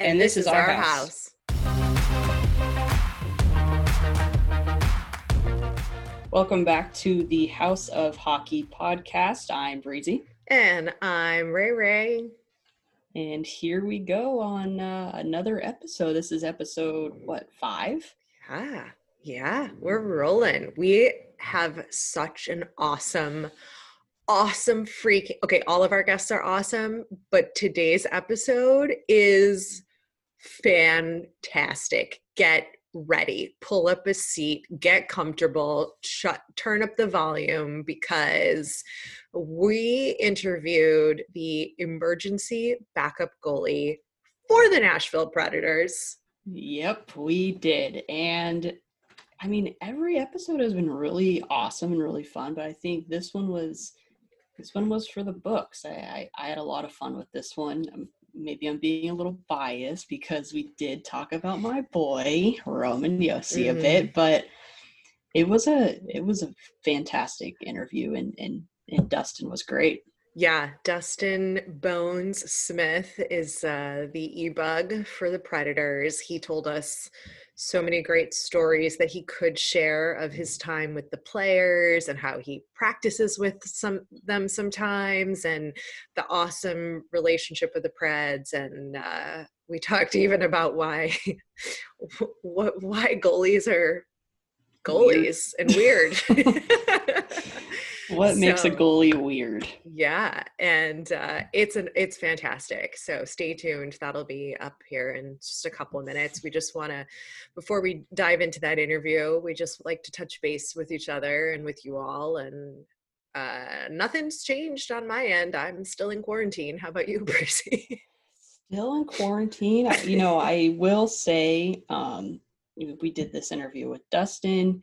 And this is our house. Welcome back to the House of Hockey podcast. I'm Breezy. And I'm Ray Ray. And here we go on another episode. This is episode, five? Yeah, we're rolling. We have such an awesome freaking... Okay, all of our guests are awesome, but today's episode is fantastic. Get ready. Pull up a seat. Get comfortable. Turn up the volume because we interviewed the emergency backup goalie for the Nashville Predators. Yep, we did. And I mean, every episode has been really awesome and really fun, but I think this one was for the books. I had a lot of fun with this one. Maybe I'm being a little biased because we did talk about my boy, Roman Yossi, a bit, but it was a fantastic interview and Dustin was great. Yeah, Dustin Bones Smith is the e-bug for the Predators. He told us so many great stories that he could share of his time with the players and how he practices with them sometimes and the awesome relationship with the Preds. And we talked even about why goalies are goalies and weird. What makes a goalie weird? Yeah, and it's fantastic. So stay tuned. That'll be up here in just a couple of minutes. We just want to, before we dive into that interview, we just like to touch base with each other and with you all. And nothing's changed on my end. I'm still in quarantine. How about you, Percy? Still in quarantine. You know, I will say we did this interview with Dustin.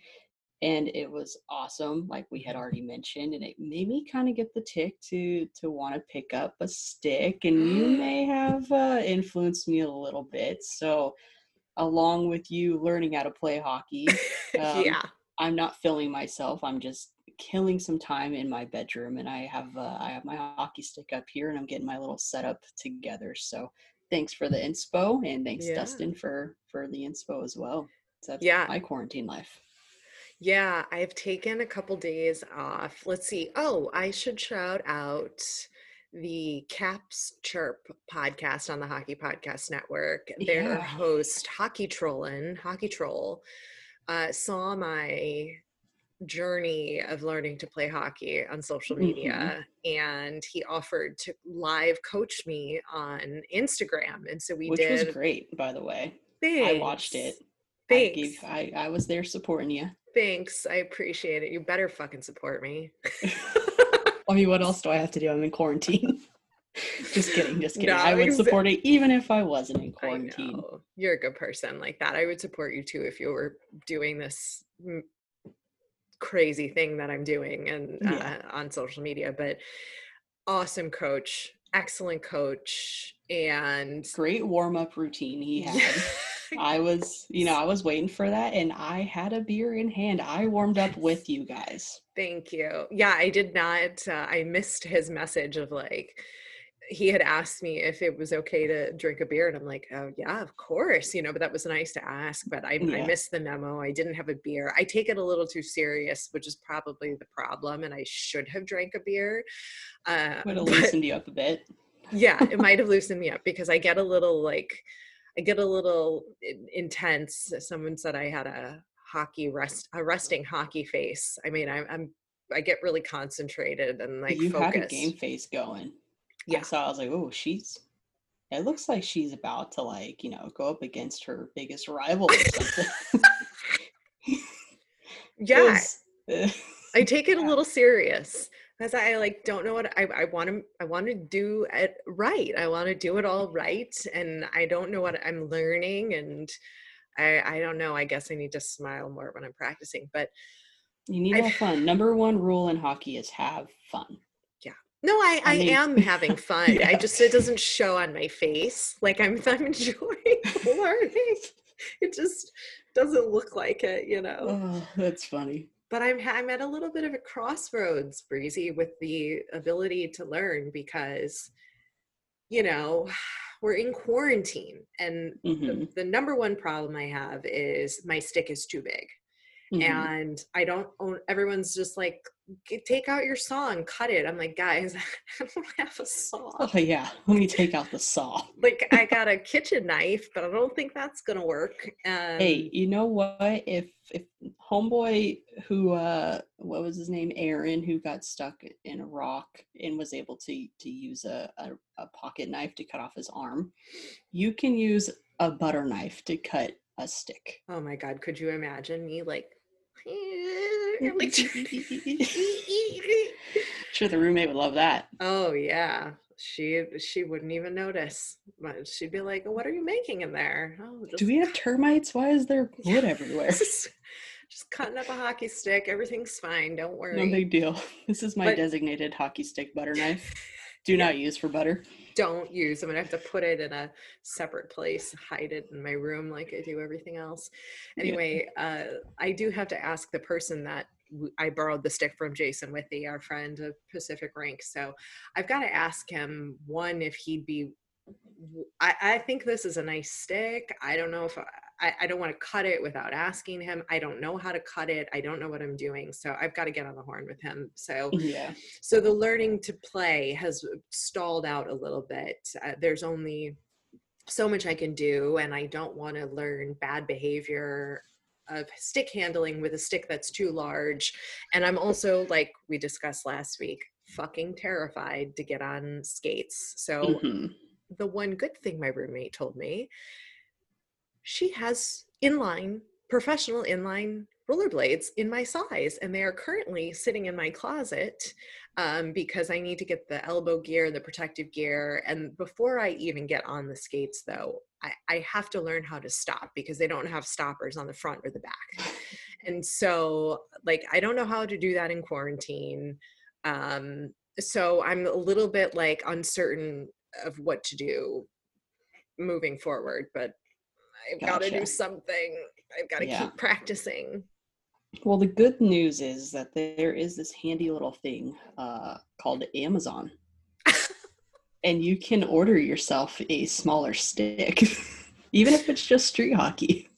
And it was awesome, like we had already mentioned, and it made me kind of get the tick to want to pick up a stick, and you may have influenced me a little bit. So along with you learning how to play hockey, yeah. I'm not filming myself. I'm just killing some time in my bedroom, and I have my hockey stick up here, and I'm getting my little setup together. So thanks for the inspo, and thanks, Dustin, for the inspo as well. So that's my quarantine life. Yeah, I've taken a couple days off. Let's see. Oh, I should shout out the Caps Chirp podcast on the Hockey Podcast Network. Their host, Hockey Trollin', saw my journey of learning to play hockey on social media, and he offered to live coach me on Instagram. And so which was great, by the way. Thanks. I watched it. Thanks. I was there supporting you. Thanks. I appreciate it. You better fucking support me. I mean, what else do I have to do? I'm in quarantine. Just kidding. No, I would support it even if I wasn't in quarantine. I know. You're a good person like that. I would support you too if you were doing this crazy thing that I'm doing and on social media. But awesome coach, excellent coach, and great warm-up routine he had. I was waiting for that, and I had a beer in hand. I warmed up with you guys. Thank you. Yeah, I did not. I missed his message of he had asked me if it was okay to drink a beer, and I'm like, oh yeah, of course, but that was nice to ask, but I missed the memo. I didn't have a beer. I take it a little too serious, which is probably the problem, and I should have drank a beer. Would have loosened you up a bit. Yeah, it might have loosened me up because I get a little intense. Someone said I had a resting hockey face. I mean, I get really concentrated and you focused. You had a game face going. Yeah. So I was like, oh, it looks like she's about to go up against her biggest rival or something. Yeah. I take it a little serious. Because I like don't know what I want to do it right. I want to do it all right, and I don't know what I'm learning, and I don't know. I guess I need to smile more when I'm practicing. But you need to have fun. Number one rule in hockey is have fun. Yeah. No, I mean, am having fun. Yeah. It doesn't show on my face. Like I'm enjoying learning. It just doesn't look like it, you know. Oh, that's funny. But I'm at a little bit of a crossroads, Breezy, with the ability to learn because, you know, we're in quarantine. And the number one problem I have is my stick is too big. Mm-hmm. And I don't own, everyone's just like, take out your saw and cut it. I'm like, guys, I don't have a saw. Oh yeah, let me take out the saw. Like I got a kitchen knife, but I don't think that's gonna work. Hey, you know what? If homeboy who what was his name, Aaron, who got stuck in a rock and was able to use a pocket knife to cut off his arm, you can use a butter knife to cut a stick. Oh my God, could you imagine me like? Sure, the roommate would love that. Oh yeah, she wouldn't even notice. She'd be like, "What are you making in there? Oh, do we have termites? Why is there wood everywhere?" Just cutting up a hockey stick. Everything's fine. Don't worry. No big deal. This is my designated hockey stick butter knife. Do not use for butter. Don't use. I'm gonna have to put it in a separate place, hide it in my room like I do everything else. Anyway, I do have to ask the person that I borrowed the stick from, Jason Withy, our friend of Pacific Rank. So I've got to ask him, one, if he'd be, I think this is a nice stick. I don't know if I don't want to cut it without asking him. I don't know how to cut it. I don't know what I'm doing. So I've got to get on the horn with him. So, So the learning to play has stalled out a little bit. There's only so much I can do, and I don't want to learn bad behavior of stick handling with a stick that's too large. And I'm also, like we discussed last week, fucking terrified to get on skates. So the one good thing my roommate told me, she has professional inline rollerblades in my size, and they are currently sitting in my closet because I need to get the elbow gear and the protective gear. And before I even get on the skates, though, I have to learn how to stop because they don't have stoppers on the front or the back. And so, like, I don't know how to do that in quarantine. So I'm a little bit, like, uncertain of what to do moving forward, but I've got to do something. I've got to keep practicing. Well, the good news is that there is this handy little thing called Amazon. And you can order yourself a smaller stick, even if it's just street hockey.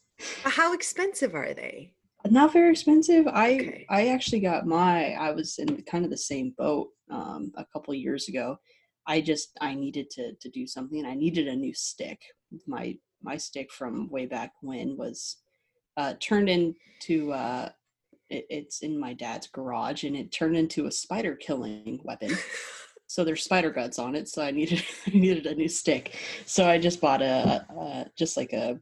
How expensive are they? Not very expensive. I actually got I was in kind of the same boat a couple years ago. I needed to do something. I needed a new stick. My stick from way back when was turned into, it's in my dad's garage, and it turned into a spider killing weapon. So there's spider guts on it. So I needed a new stick. So I just bought just like a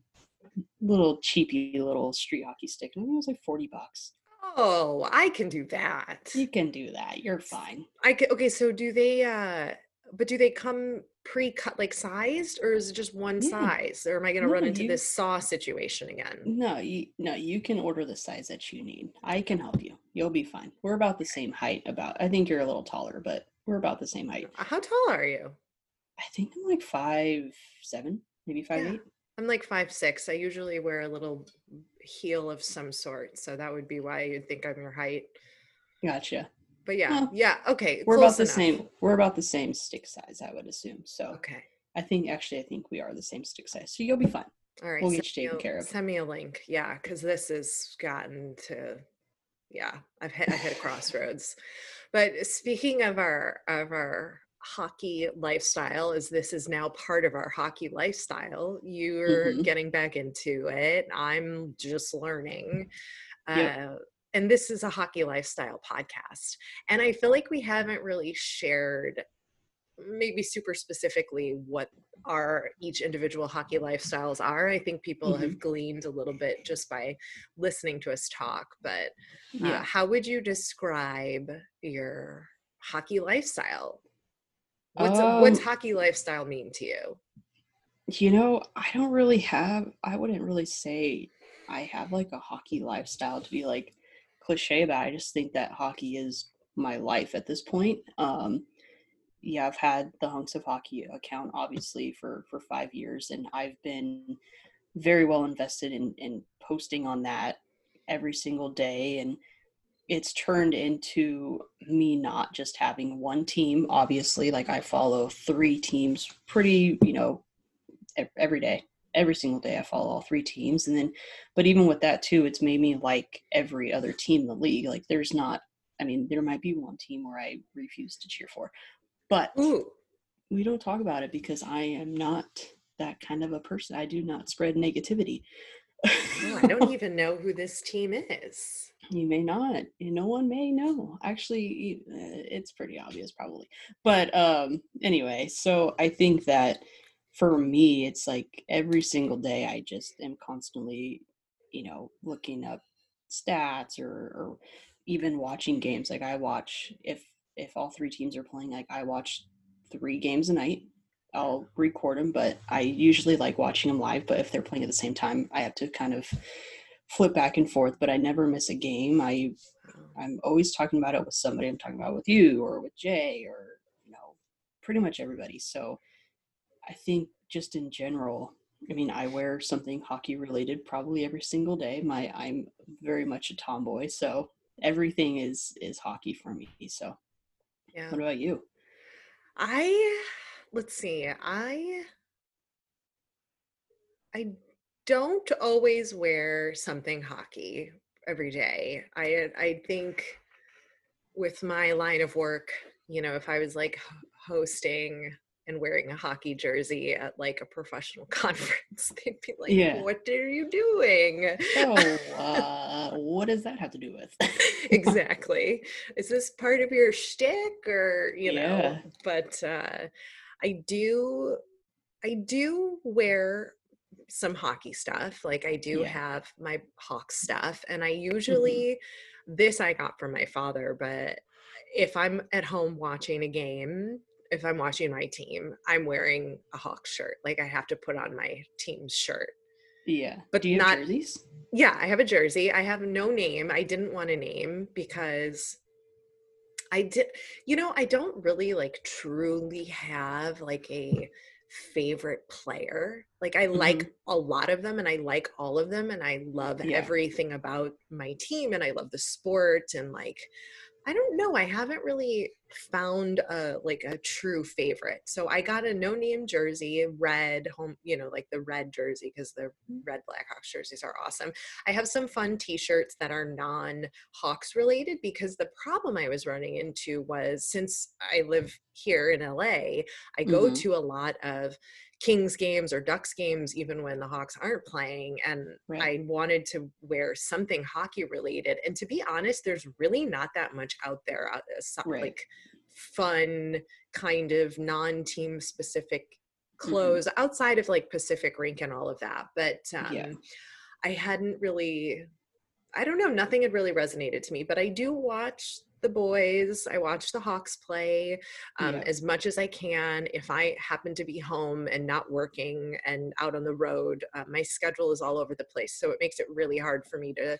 little cheapy little street hockey stick. And I think it was like $40. Oh, I can do that. You can do that. You're fine. Okay. So do they, do they come pre-cut, like sized, or is it just one size? Or am I going to run into this saw situation again? No, you can order the size that you need. I can help you. You'll be fine. We're about the same height. I think you're a little taller, but we're about the same height. How tall are you? I think I'm like 5'7", maybe 5'8". Yeah. I'm like 5'6". I usually wear a little heel of some sort. So that would be why you'd think I'm your height. Gotcha. But okay. We're about the same. We're about the same stick size, I would assume. So okay. I think we are the same stick size. So you'll be fine. All right, we'll get you taken care of. Send me a link, because this has gotten to, I've hit a crossroads. But speaking of our hockey lifestyle, as this is now part of our hockey lifestyle, you're getting back into it. I'm just learning. And this is a hockey lifestyle podcast. And I feel like we haven't really shared maybe super specifically what our each individual hockey lifestyles are. I think people have gleaned a little bit just by listening to us talk, but how would you describe your hockey lifestyle. What's hockey lifestyle mean to you? You know, I wouldn't really say I have like a hockey lifestyle to be like cliche, but I just think that hockey is my life at this point. Yeah, I've had the Hunks of Hockey account obviously for 5 years, and I've been very well invested in posting on that every single day, and it's turned into me not just having one team, obviously. Like, I follow 3 teams pretty, every day. Every single day I follow all 3 teams. And then, but even with that too, it's made me like every other team in the league. Like, there might be one team where I refuse to cheer for, but we don't talk about it because I am not that kind of a person. I do not spread negativity. Oh, I don't even know who this team is. You may not. No one may know. Actually, it's pretty obvious probably. But anyway, so I think that for me, it's like every single day I just am constantly, looking up stats or even watching games. Like, I watch, if all 3 teams are playing, like I watch 3 games a night. I'll record them, but I usually like watching them live. But if they're playing at the same time, I have to kind of flip back and forth, but I never miss a game. I'm always talking about it with somebody. I'm talking about it with you or with Jay or, pretty much everybody. So I think just in general, I wear something hockey related probably every single day. I'm very much a tomboy. So everything is hockey for me. So yeah. What about you? Let's see. I don't always wear something hockey every day. I think with my line of work, if I was like hosting and wearing a hockey jersey at like a professional conference, they'd be like, yeah. What are you doing? What does that have to do with? Exactly. Is this part of your shtick or, yeah. But, I do wear some hockey stuff. Like, I do have my Hawk stuff, and I usually, this I got from my father, but if I'm at home watching a game, if I'm watching my team, I'm wearing a Hawk shirt. Like, I have to put on my team's shirt. Yeah. But do you have jerseys? Yeah, I have a jersey. I have no name. I didn't want a name because I don't really like truly have like a favorite player. Like, I like a lot of them, and I like all of them, and I love everything about my team, and I love the sport, and like, I don't know, I haven't really found a true favorite. So I got a no name jersey, red home, like the red jersey, because the red Blackhawks jerseys are awesome. I have some fun t-shirts that are non-Hawks related, because the problem I was running into was, since I live here in LA, I go to a lot of Kings games or Ducks games, even when the Hawks aren't playing. And I wanted to wear something hockey related. And to be honest, there's really not that much out there, like fun kind of non-team specific clothes outside of like Pacific Rank and all of that. But I hadn't really, I don't know, nothing had really resonated to me, but I do watch the boys. I watch the Hawks play as much as I can. If I happen to be home and not working and out on the road, my schedule is all over the place. So it makes it really hard for me to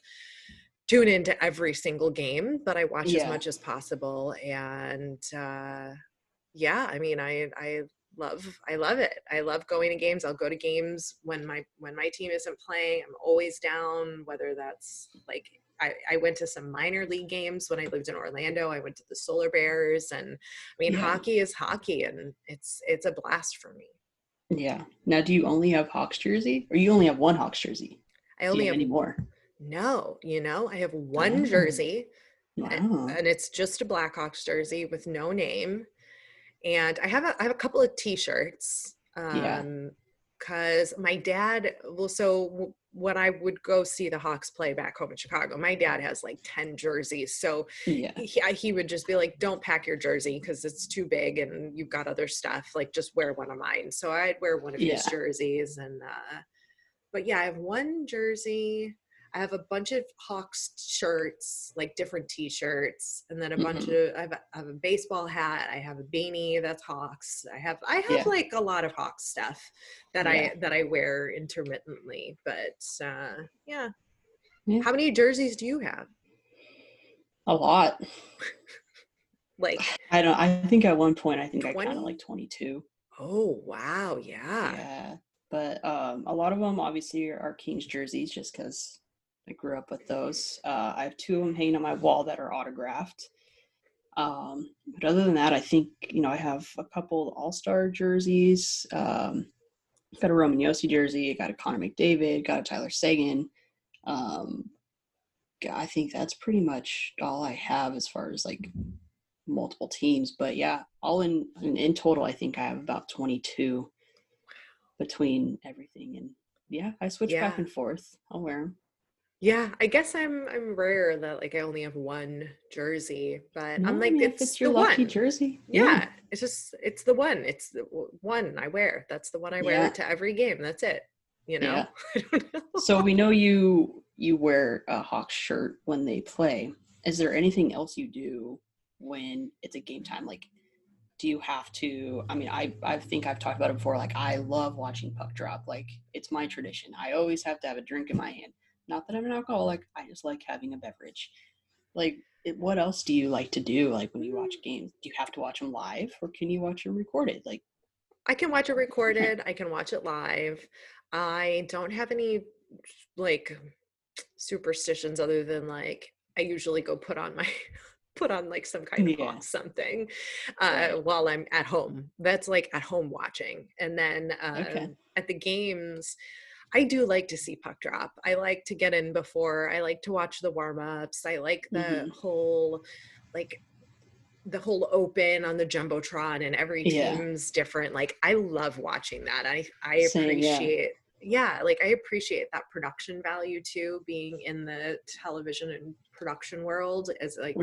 tune into every single game, but I watch as much as possible. And I love it. I love going to games. I'll go to games when my team isn't playing. I'm always down, whether that's like, I went to some minor league games when I lived in Orlando. I went to the Solar Bears, and hockey is hockey, and it's a blast for me. Yeah. Now, do you only have Hawks jersey, or you only have one Hawks jersey? I only have any more. No, I have one jersey, and it's just a Blackhawks jersey with no name, and I have a couple of t-shirts. Because my dad, when I would go see the Hawks play back home in Chicago, my dad has like 10 jerseys. So he would just be like, don't pack your jersey because it's too big and you've got other stuff. Like, just wear one of mine. So I'd wear one of his jerseys. And, but I have one jersey. I have a bunch of Hawks shirts, like different t-shirts, and then a bunch of, I have a baseball hat. I have a beanie that's Hawks. I have yeah. like a lot of Hawks stuff that I wear intermittently, but yeah. How many jerseys do you have? A lot. Like, I think at one point, I think 20? I counted like 22. Oh, wow. Yeah. Yeah. But a lot of them obviously are Kings jerseys just because I grew up with those. I have two of them hanging on my wall that are autographed. But other than that, I think, you know, I have a couple All-Star jerseys. Got a Roman Yossi jersey. I got a Connor McDavid. Got a Tyler Seguin. I think that's pretty much all I have as far as like multiple teams. But yeah, all in total, I think I have about 22 between everything. And yeah, I switch back and forth. I'll wear them. Yeah, I guess I'm rare that like I only have one jersey, but I'm like, it's your lucky jersey. Yeah, it's just, it's the one. It's the one I wear. That's the one I wear to every game. That's it. You know? Yeah. I don't know. So we know you wear a Hawks shirt when they play. Is there anything else you do when it's a game time? Like, do you have to, I mean, I think I've talked about it before. Like, I love watching puck drop. Like, it's my tradition. I always have to have a drink in my hand. Not that I'm an alcoholic. I just like having a beverage. Like, what else do you like to do? Like, when you watch games, do you have to watch them live, or can you watch them recorded? Like, I can watch it recorded. I can watch it live. I don't have any like superstitions other than like, I usually go put on like some kind of something while I'm at home. That's like at home watching. And then at the games, I do like to see puck drop. I like to get in before. I like to watch the warm-ups. I like the whole like the whole open on the Jumbotron, and every team's different. Like, I love watching that. I appreciate like I appreciate that production value too, being in the television and production world is like,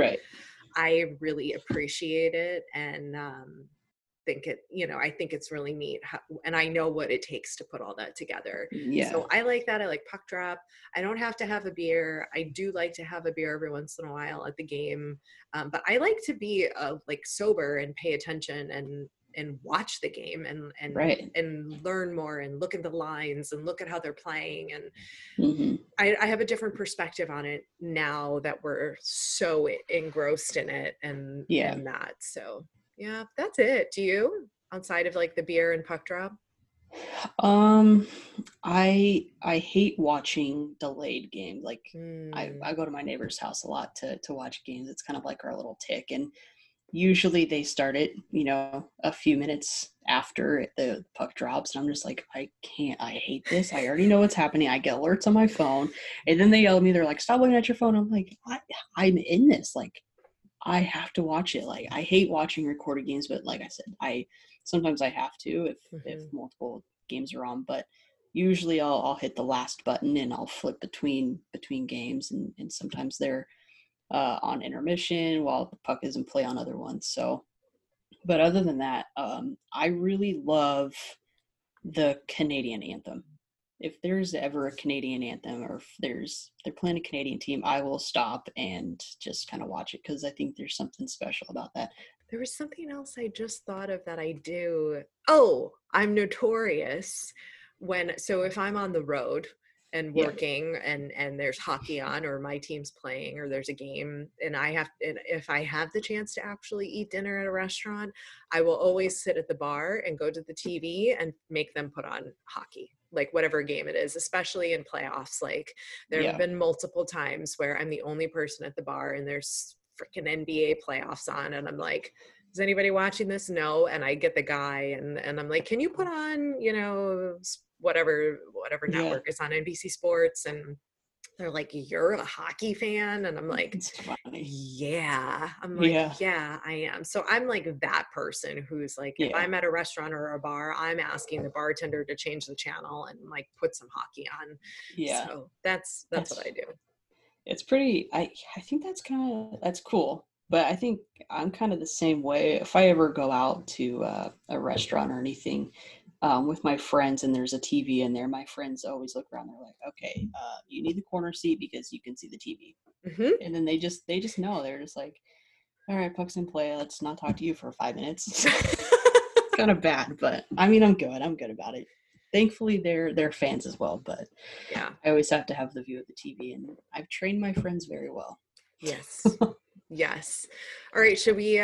I really appreciate it. And, think it, you know, I think it's really neat how, and I know what it takes to put all that together. Yeah. So I like that. I like puck drop. I don't have to have a beer. I do like to have a beer every once in a while at the game. But I like to be like sober and pay attention and watch the game and learn more and look at the lines and look at how they're playing. And I have a different perspective on it now that we're so engrossed in it and that. So yeah, that's it. Do you, outside of like the beer and puck drop? I hate watching delayed games. Like I go to my neighbor's house a lot to watch games. It's kind of like our little tick, and usually they start it, you know, a few minutes after the puck drops, and I'm just like, I hate this. I already know what's happening. I get alerts on my phone, and then they yell at me. They're like, stop looking at your phone. I'm like, I'm in this. Like, I have to watch it. Like, I hate watching recorded games, but like I said, sometimes I have to if multiple games are on. But usually I'll hit the last button and I'll flip between games, and sometimes they're on intermission while the puck is in play on other ones. So, but other than that, I really love the Canadian anthem. If there's ever a Canadian anthem, or if they're playing a Canadian team, I will stop and just kind of watch it, because I think there's something special about that. There was something else I just thought of that I do. Oh, I'm notorious if I'm on the road and working and there's hockey on, or my team's playing, or there's a game, and if I have the chance to actually eat dinner at a restaurant, I will always sit at the bar and go to the TV and make them put on hockey, like whatever game it is, especially in playoffs. Like, there have been multiple times where I'm the only person at the bar and there's freaking NBA playoffs on, and I'm like, is anybody watching this? No. And I get the guy and I'm like, can you put on, you know, whatever network is on NBC Sports? And they're like, you're a hockey fan? And I'm like, yeah, I am. So I'm like that person who's like, if I'm at a restaurant or a bar, I'm asking the bartender to change the channel and like put some hockey on. Yeah. So that's what I do. It's pretty, I think that's cool. But I think I'm kind of the same way. If I ever go out to a restaurant or anything, with my friends, and there's a TV in there. My friends always look around. They're like, okay, you need the corner seat because you can see the TV. Mm-hmm. And then they just know. They're just like, all right, puck's in play. Let's not talk to you for 5 minutes. It's kind of bad, but I mean, I'm good about it. Thankfully, they're fans as well, but yeah, I always have to have the view of the TV, and I've trained my friends very well. Yes. Yes. All right. Should we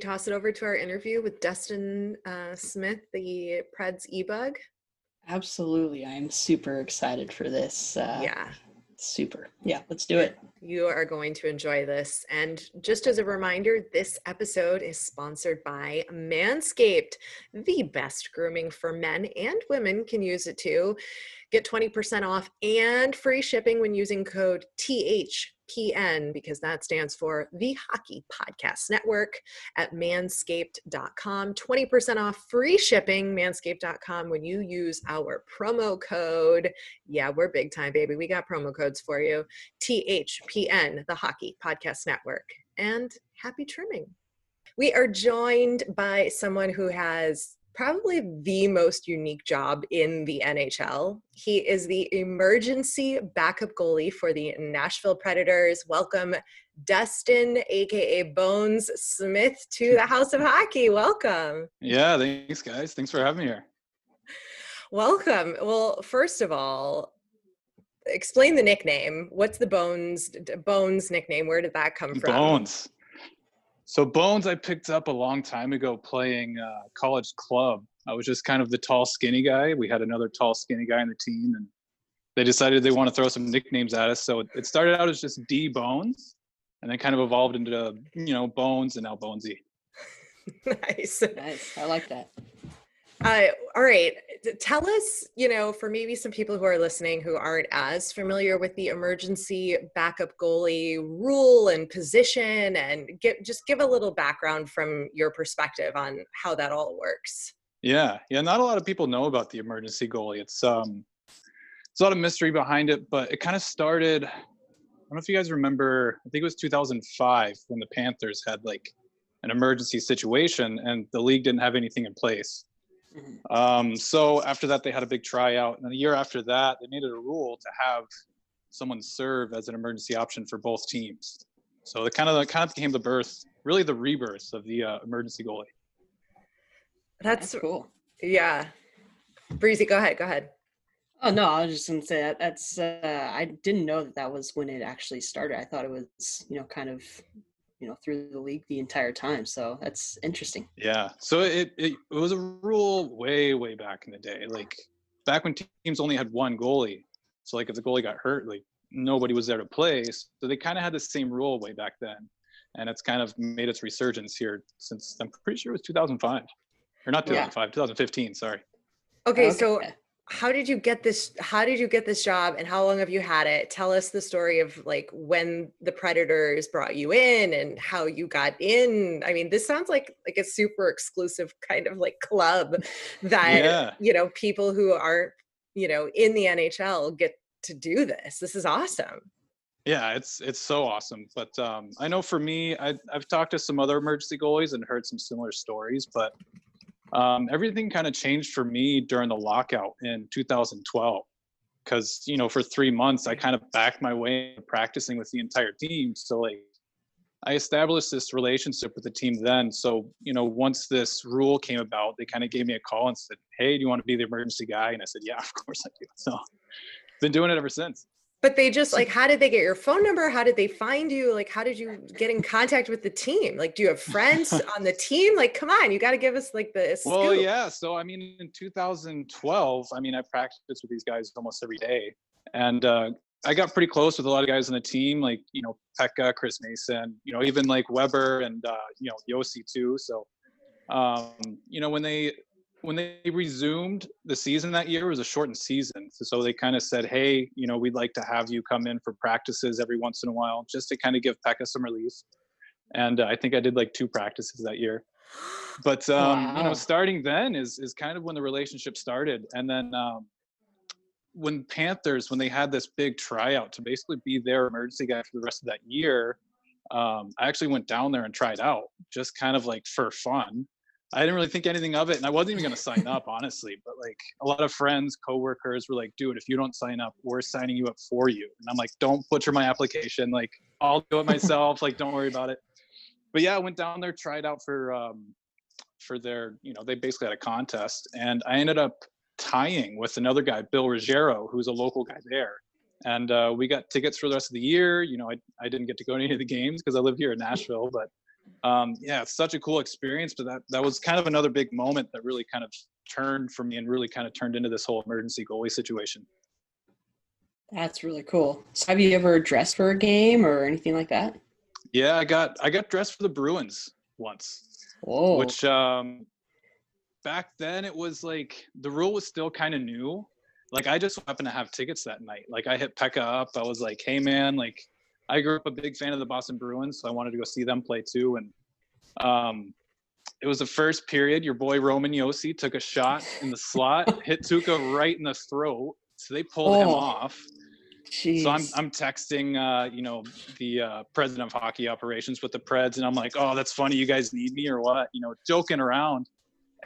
toss it over to our interview with Dustin Smith, the Preds e-bug? Absolutely. I am super excited for this. Yeah. Super. Yeah, let's do it. You are going to enjoy this. And just as a reminder, this episode is sponsored by Manscaped, the best grooming for men, and women can use it too. Get 20% off and free shipping when using code THPN, because that stands for the Hockey Podcast Network, at manscaped.com. 20% off, free shipping, manscaped.com, when you use our promo code. Yeah, we're big time, baby. We got promo codes for you. THPN, the Hockey Podcast Network. And happy trimming. We are joined by someone who has probably the most unique job in the NHL. He is the emergency backup goalie for the Nashville Predators. Welcome, Dustin, aka Bones Smith, to the House of Hockey. Welcome. Yeah, thanks, guys. Thanks for having me here. Welcome. Well, first of all, explain the nickname. What's the Bones nickname? Where did that come from? Bones. So Bones, I picked up a long time ago playing college club. I was just kind of the tall, skinny guy. We had another tall, skinny guy on the team, and they decided they want to throw some nicknames at us. So it started out as just D Bones, and then kind of evolved into, Bones, and now Bonesy. Nice. I like that. All right. Tell us, for maybe some people who are listening who aren't as familiar with the emergency backup goalie rule and position, and just give a little background from your perspective on how that all works. Yeah. Not a lot of people know about the emergency goalie. It's a lot of mystery behind it, but it kind of started, I don't know if you guys remember, I think it was 2005 when the Panthers had like an emergency situation and the league didn't have anything in place. So after that, they had a big tryout, and then a year after that, they made it a rule to have someone serve as an emergency option for both teams. So it kind of became the birth, really the rebirth of the emergency goalie. That's cool. Yeah. Breezy, go ahead. Oh, no, I was just going to say that's I didn't know that was when it actually started. I thought it was, kind of, through the league the entire time. So that's interesting. Yeah. So it was a rule way, way back in the day, like back when teams only had one goalie. So like if the goalie got hurt, like nobody was there to play. So they kind of had the same rule way back then. And it's kind of made its resurgence here since, I'm pretty sure it was 2005 or not 2005, 2015. Sorry. Okay. So how did you get this job, and how long have you had it? Tell us the story of like when the Predators brought you in and how you got in. I mean, this sounds like a super exclusive kind of like club that, people who are, in the NHL get to do this. This is awesome. Yeah, it's so awesome. But I know for me, I've talked to some other emergency goalies and heard some similar stories, but everything kind of changed for me during the lockout in 2012, because for 3 months I kind of backed my way into practicing with the entire team. So like I established this relationship with the team then. So once this rule came about, they kind of gave me a call and said, "Hey, do you want to be the emergency guy?" And I said, "Yeah, of course I do." So I've been doing it ever since. But they just like, how did they get your phone number? How did they find you? Like, how did you get in contact with the team? Like, do you have friends on the team? Like, come on, you got to give us like the scoop. Well, yeah. So, in 2012, I practiced with these guys almost every day. And I got pretty close with a lot of guys on the team, like, Pekka, Chris Mason, even like Weber and, Yossi too. So, when they resumed the season that year, it was a shortened season. So they kind of said, "Hey, we'd like to have you come in for practices every once in a while, just to kind of give Pekka some relief." And I think I did like 2 practices that year. But, wow. Starting then is kind of when the relationship started. And then when Panthers, when they had this big tryout to basically be their emergency guy for the rest of that year, I actually went down there and tried out just kind of like for fun. I didn't really think anything of it, and I wasn't even going to sign up, honestly. But like a lot of friends, coworkers were like, dude, if you don't sign up, we're signing you up for you. And I'm like, don't butcher my application. Like, I'll do it myself. Like, don't worry about it. But yeah, I went down there, tried out for their, you know, they basically had a contest, and I ended up tying with another guy, Bill Ruggiero, who's a local guy there. And we got tickets for the rest of the year. You know, I didn't get to go to any of the games because I live here in Nashville, but yeah, it's such a cool experience. But that was kind of another big moment that really kind of turned for me and really kind of turned into this whole emergency goalie situation. That's really cool. So have you ever dressed for a game or anything like that? Yeah, I got dressed for the Bruins once. Whoa. Which back then it was like the rule was still kind of new. Like, I just happened to have tickets that night. Like, I hit Pekka up. I was like, hey, man, like, I grew up a big fan of the Boston Bruins, so I wanted to go see them play too. And it was the first period. Your boy Roman Yossi took a shot in the slot, hit Tuukka right in the throat. So they pulled him off. Jeez. So I'm texting, you know, the president of hockey operations with the Preds, and I'm like, oh, that's funny. You guys need me or what? You know, joking around.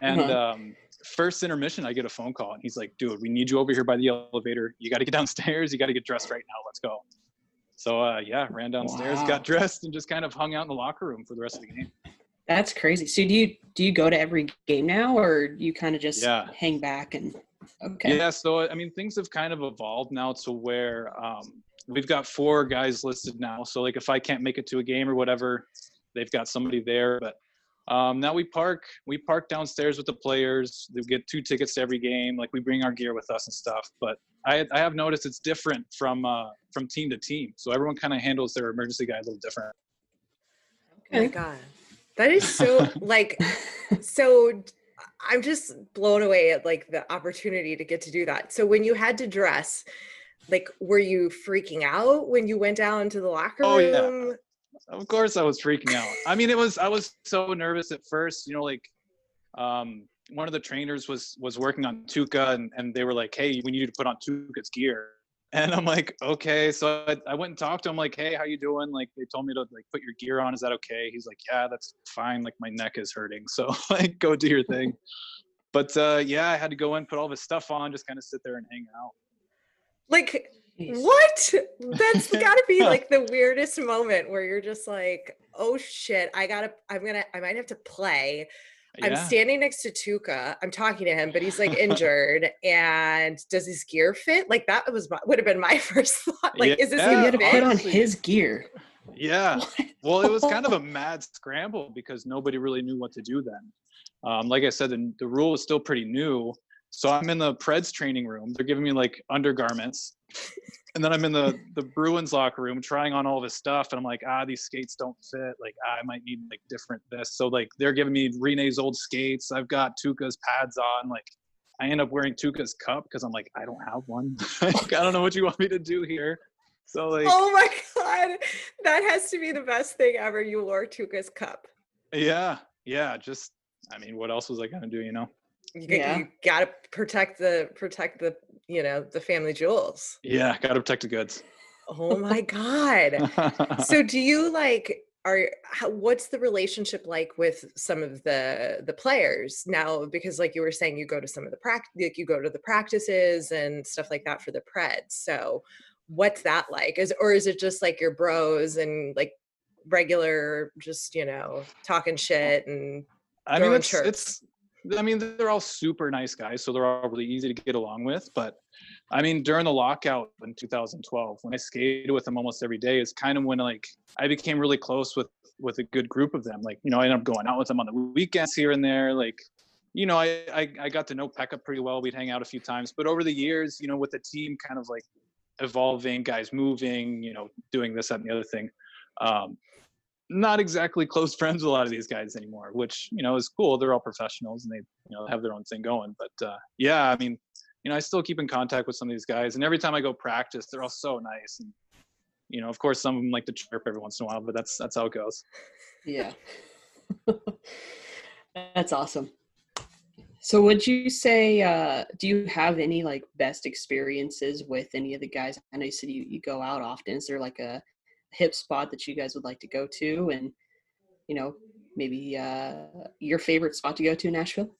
And first intermission, I get a phone call, and he's like, dude, we need you over here by the elevator. You got to get downstairs. You got to get dressed right now. Let's go. So, yeah, ran downstairs, got dressed, and just kind of hung out in the locker room for the rest of the game. That's crazy. So do you go to every game now, or do you kind of just hang back and – Okay. Yeah, so I mean, things have kind of evolved now to where we've got 4 guys listed now. So like, if I can't make it to a game or whatever, they've got somebody there. But now we park downstairs with the players. They get 2 tickets to every game. Like, we bring our gear with us and stuff. But I have noticed it's different from team to team. So everyone kind of handles their emergency guy a little different. Okay. Oh my God, that is so like so. I'm just blown away at like the opportunity to get to do that. So when you had to dress, like, were you freaking out when you went down to the locker room? Oh yeah. Of course I was freaking out. I mean, I was so nervous at first, you know, like one of the trainers was working on Tuukka and they were like, hey, we need you to put on Tuukka's gear. And I'm like, okay. So I went and talked to him like, hey, how you doing? Like, they told me to like put your gear on. Is that okay? He's like, yeah, that's fine. Like, my neck is hurting. So like, go do your thing. But yeah, I had to go in, put all this stuff on, just kind of sit there and hang out. Like, what? That's gotta be like the weirdest moment where you're just like, oh shit, I might have to play. Yeah. I'm standing next to Tuukka. I'm talking to him, but he's like injured. And does his gear fit? Like, that would have been my first thought. Like, is this going to fit? Put on his gear. Yeah. What? Well, it was kind of a mad scramble because nobody really knew what to do then. Like I said, the rule is still pretty new. So I'm in the Preds training room. They're giving me like undergarments. And then I'm in the Bruins locker room trying on all this stuff. And I'm like, these skates don't fit. Like, I might need like different this. So like, they're giving me Rinne's old skates. I've got Tuukka's pads on. Like, I end up wearing Tuukka's cup because I'm like, I don't have one. Like, I don't know what you want me to do here. So like, oh my God, that has to be the best thing ever. You wore Tuukka's cup. Yeah. Just, I mean, what else was I going to do, you know? You gotta protect the you know, the family jewels. Yeah, gotta protect the goods. Oh my God. So do you like what's the relationship like with some of the players now? Because like you were saying, you go to some of the practices and stuff like that for the Preds. So what's that like? Is it just like your bros and like regular, just, you know, talking shit and I mean, I mean, they're all super nice guys, so they're all really easy to get along with. But I mean, during the lockout in 2012, when I skated with them almost every day, is kind of when like I became really close with a good group of them. Like, you know, I ended up going out with them on the weekends here and there. Like, you know, I got to know Pekka pretty well. We'd hang out a few times. But over the years, you know, with the team kind of like evolving, guys moving, you know, doing this, that, and the other thing. Not exactly close friends with a lot of these guys anymore, which, you know, is cool. They're all professionals and they, you know, have their own thing going. But yeah, I mean, you know, I still keep in contact with some of these guys, and every time I go practice, they're all so nice. And, you know, of course, some of them like to chirp every once in a while, but that's how it goes. Yeah. That's awesome. So would you say, do you have any like best experiences with any of the guys? I know you said you go out often. Is there like a hip spot that you guys would like to go to, and, you know, maybe your favorite spot to go to in Nashville?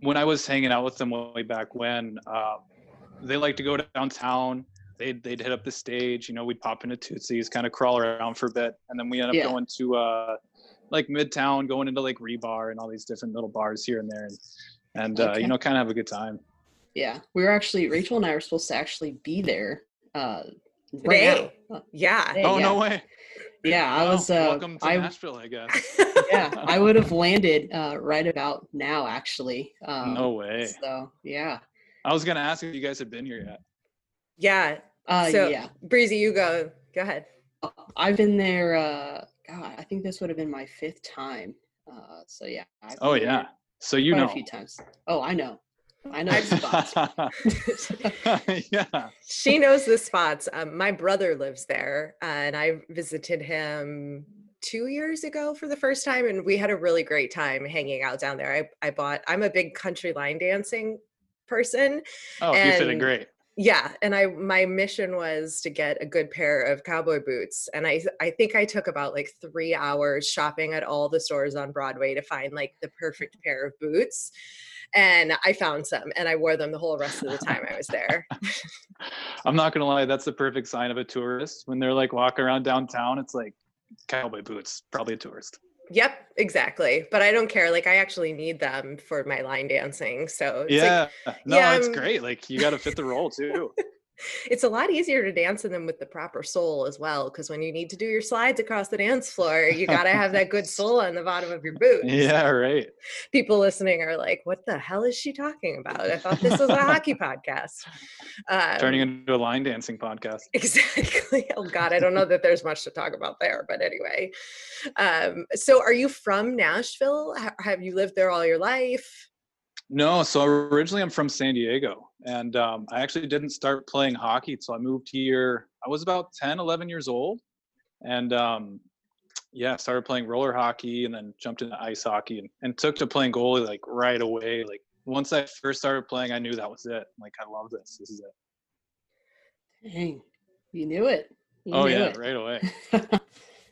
When I was hanging out with them way back when, they like to go downtown. They'd hit up the stage, you know, we'd pop into Tootsie's, kind of crawl around for a bit. And then we end up going to like Midtown, going into like Rebar and all these different little bars here and there. And you know, kind of have a good time. Yeah. We were actually, Rachel and I were supposed to actually be there. Today. Right now. Yeah. Today, oh, yeah. No way. Yeah. I was, welcome to Nashville, I guess. Yeah. I would have landed right about now, actually. No way. So, yeah. I was going to ask if you guys had been here yet. Yeah. Breezy, you go. Go ahead. I've been there. God, I think this would have been my fifth time. So yeah. I've been there. So you know. A few times. Oh, I know. I know spots. Yeah. She knows the spots. My brother lives there, and I visited him 2 years ago for the first time, and we had a really great time hanging out down there. I'm a big country line dancing person. Oh, you fit in great. Yeah, and my mission was to get a good pair of cowboy boots, and I think I took about like 3 hours shopping at all the stores on Broadway to find like the perfect pair of boots, and I found some, and I wore them the whole rest of the time I was there. I'm not gonna lie, that's the perfect sign of a tourist when they're like walking around downtown. It's like cowboy boots, probably a tourist. Yep, exactly. But I don't care. Like, I actually need them for my line dancing. So it's it's great. Like, you got to fit the role too. It's a lot easier to dance in them with the proper sole as well. Because when you need to do your slides across the dance floor, you got to have that good sole on the bottom of your boot. Yeah, right. People listening are like, what the hell is she talking about? I thought this was a hockey podcast. Turning into a line dancing podcast. Exactly. Oh God, I don't know that there's much to talk about there, but anyway. So are you from Nashville? Have you lived there all your life? No, so originally I'm from San Diego, and I actually didn't start playing hockey till I moved here. I was about 10, 11 years old, and started playing roller hockey and then jumped into ice hockey and took to playing goalie like right away. Like once I first started playing, I knew that was it. Like I love this. This is it. Dang, you knew it. Right away.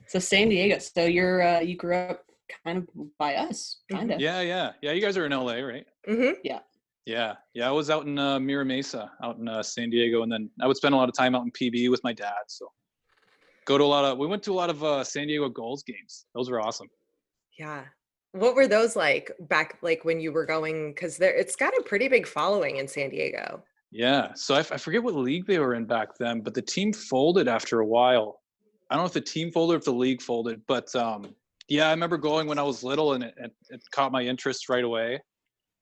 So San Diego. So you're you grew up kind of by us, kind of. Yeah. You guys are in LA, right? Mm-hmm. Yeah. I was out in Mira Mesa, out in San Diego, and then I would spend a lot of time out in PB with my dad. So we went to a lot of San Diego Golds games. Those were awesome. Yeah. What were those like back, like when you were going? Because it's got a pretty big following in San Diego. Yeah. So I forget what league they were in back then, but the team folded after a while. I don't know if the team folded or if the league folded, but I remember going when I was little, and it caught my interest right away.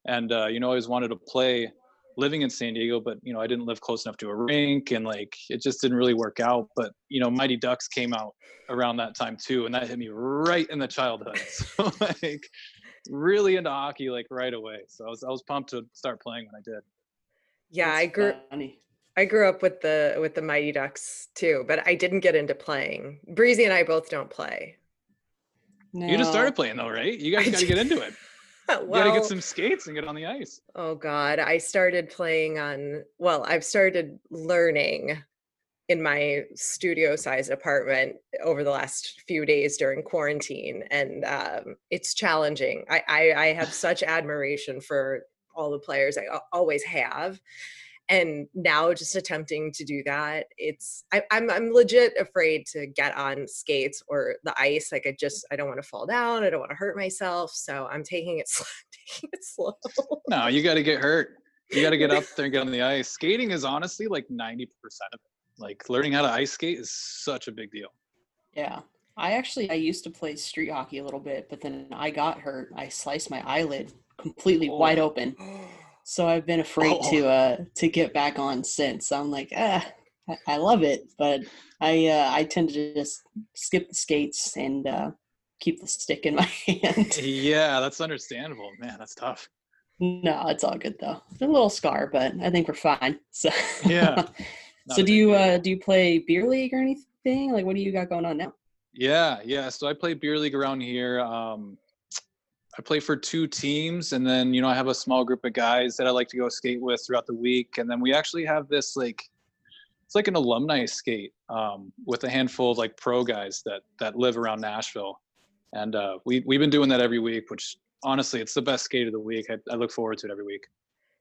And, you know, I always wanted to play living in San Diego, but, you know, I didn't live close enough to a rink, and like, it just didn't really work out. But, you know, Mighty Ducks came out around that time too, and that hit me right in the childhood. So like, really into hockey, like right away. So I was pumped to start playing when I did. Yeah. I grew up with the Mighty Ducks too, but I didn't get into playing. Breezy and I both don't play. No. You just started playing though, right? You guys got to get into it. You gotta get some skates and get on the ice. Oh God, I started playing I've started learning in my studio-sized apartment over the last few days during quarantine, and it's challenging. I have such admiration for all the players. I always have. And now just attempting to do that, I'm legit afraid to get on skates or the ice. Like I don't want to fall down. I don't want to hurt myself. So I'm taking it slow. No, you got to get hurt. You got to get up there and get on the ice. Skating is honestly like 90% of it. Like learning how to ice skate is such a big deal. Yeah. I used to play street hockey a little bit, but then I got hurt. I sliced my eyelid completely wide open. So I've been afraid to get back on since. I'm like, I love it, but I tend to just skip the skates and keep the stick in my hand. Yeah, that's understandable, man. That's tough. No, it's all good though. It's a little scar, but I think we're fine. So yeah. So do you play beer league or anything? Like, what do you got going on now? Yeah. So I play beer league around here. I play for two teams, and then, you know, I have a small group of guys that I like to go skate with throughout the week. And then we actually have this, like, it's like an alumni skate with a handful of like pro guys that live around Nashville. And we've been doing that every week, which honestly, it's the best skate of the week. I look forward to it every week.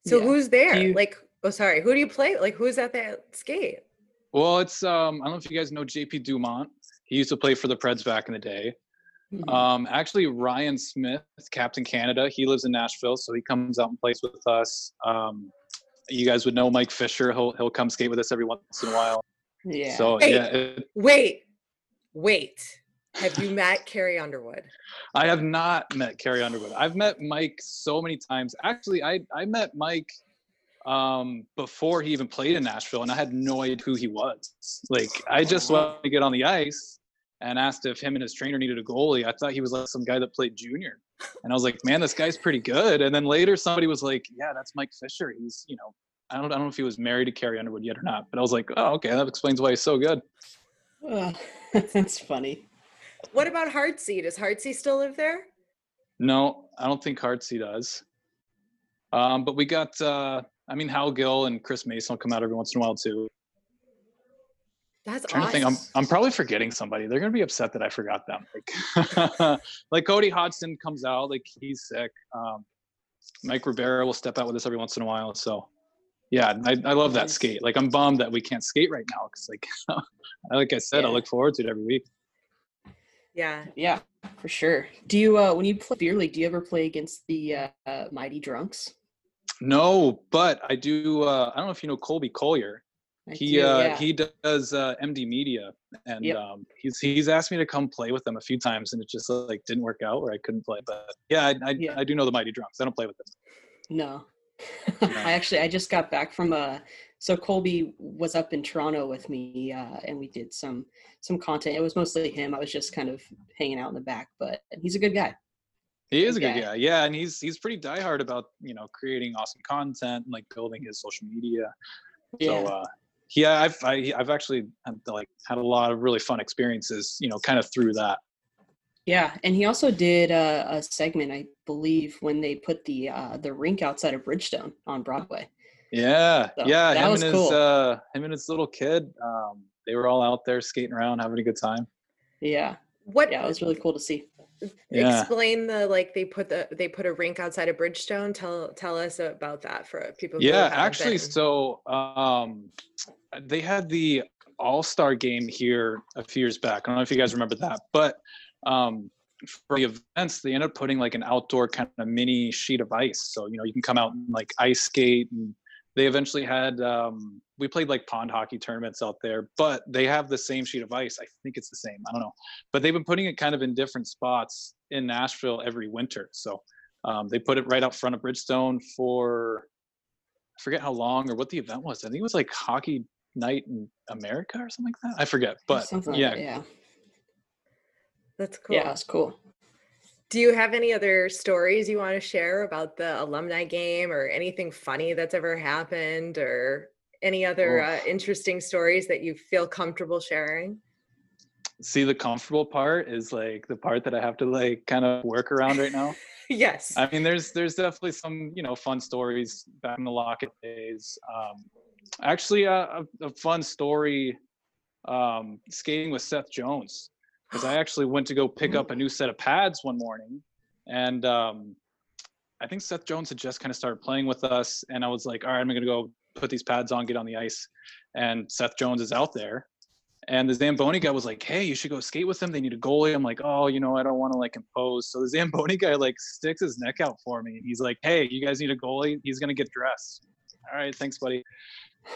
So yeah. Who's there? Who do you play? Like, who's at that skate? Well, it's, I don't know if you guys know J.P. Dumont. He used to play for the Preds back in the day. Mm-hmm. Actually, Ryan Smith, Captain Canada, he lives in Nashville, so he comes out and plays with us. You guys would know Mike Fisher. He'll come skate with us every once in a while. Yeah. So Wait. Have you met Carrie Underwood? I have not met Carrie Underwood. I've met Mike so many times. Actually, I met Mike before he even played in Nashville, and I had no idea who he was. Like, I just went to get on the ice and asked if him and his trainer needed a goalie. I thought he was like some guy that played junior. And I was like, man, this guy's pretty good. And then later somebody was like, yeah, that's Mike Fisher. He's, you know, I don't know if he was married to Carrie Underwood yet or not, but I was like, oh, okay, that explains why he's so good. Oh, that's funny. What about Hartsey? Does Hartsey still live there? No, I don't think Hartsey does. But we got, Hal Gill and Chris Mason will come out every once in a while too. That's awesome. I'm probably forgetting somebody. They're going to be upset that I forgot them. Like Cody Hodson comes out, like he's sick. Mike Rivera will step out with us every once in a while. So yeah, I love that skate. Like, I'm bummed that we can't skate right now. Cause like I said, yeah. I look forward to it every week. Yeah. Yeah, for sure. Do you, when you play beer league, do you ever play against the Mighty Drunks? No, but I do. I don't know if you know Colby Collier. He does MD Media, and he's asked me to come play with them a few times, and it just like didn't work out where I couldn't play. But yeah, I do know the Mighty Drunks. I don't play with them. No, I just got back from so Colby was up in Toronto with me, and we did some content. It was mostly him. I was just kind of hanging out in the back, but he's a good guy. He is a good guy, yeah, and he's pretty diehard about, you know, creating awesome content and like building his social media. Yeah. So I've actually like had a lot of really fun experiences, you know, kind of through that. Yeah, and he also did a segment, I believe, when they put the rink outside of Bridgestone on Broadway. Yeah, so yeah, him and his little kid, they were all out there skating around, having a good time. Yeah. It was really cool to see. Yeah. Explain they put a rink outside of Bridgestone. Tell us about that for people who haven't been. So they had the All-Star game here a few years back. I don't know if you guys remember that, but for the events, they ended up putting like an outdoor kind of mini sheet of ice. So, you know, you can come out and like ice skate, and they eventually had we played like pond hockey tournaments out there, but they have the same sheet of ice. I think it's the same. I don't know. But they've been putting it kind of in different spots in Nashville every winter. So they put it right out front of Bridgestone for, I forget how long or what the event was. I think it was like Hockey Night in America or something like that. I forget. But yeah. That's cool. Yeah, that's cool. Do you have any other stories you want to share about the alumni game, or anything funny that's ever happened, or any other interesting stories that you feel comfortable sharing? See, the comfortable part is like the part that I have to like kind of work around right now. Yes. I mean, there's definitely some, you know, fun stories back in the locket days. Actually, a fun story, skating with Seth Jones. Because I actually went to go pick up a new set of pads one morning, and I think Seth Jones had just kind of started playing with us, and I was like, all right, I'm going to go put these pads on, get on the ice, and Seth Jones is out there, and the Zamboni guy was like, hey, you should go skate with them. They need a goalie. I'm like, oh, you know, I don't want to, like, impose. So the Zamboni guy, like, sticks his neck out for me, and he's like, hey, you guys need a goalie? He's going to get dressed. All right, thanks, buddy.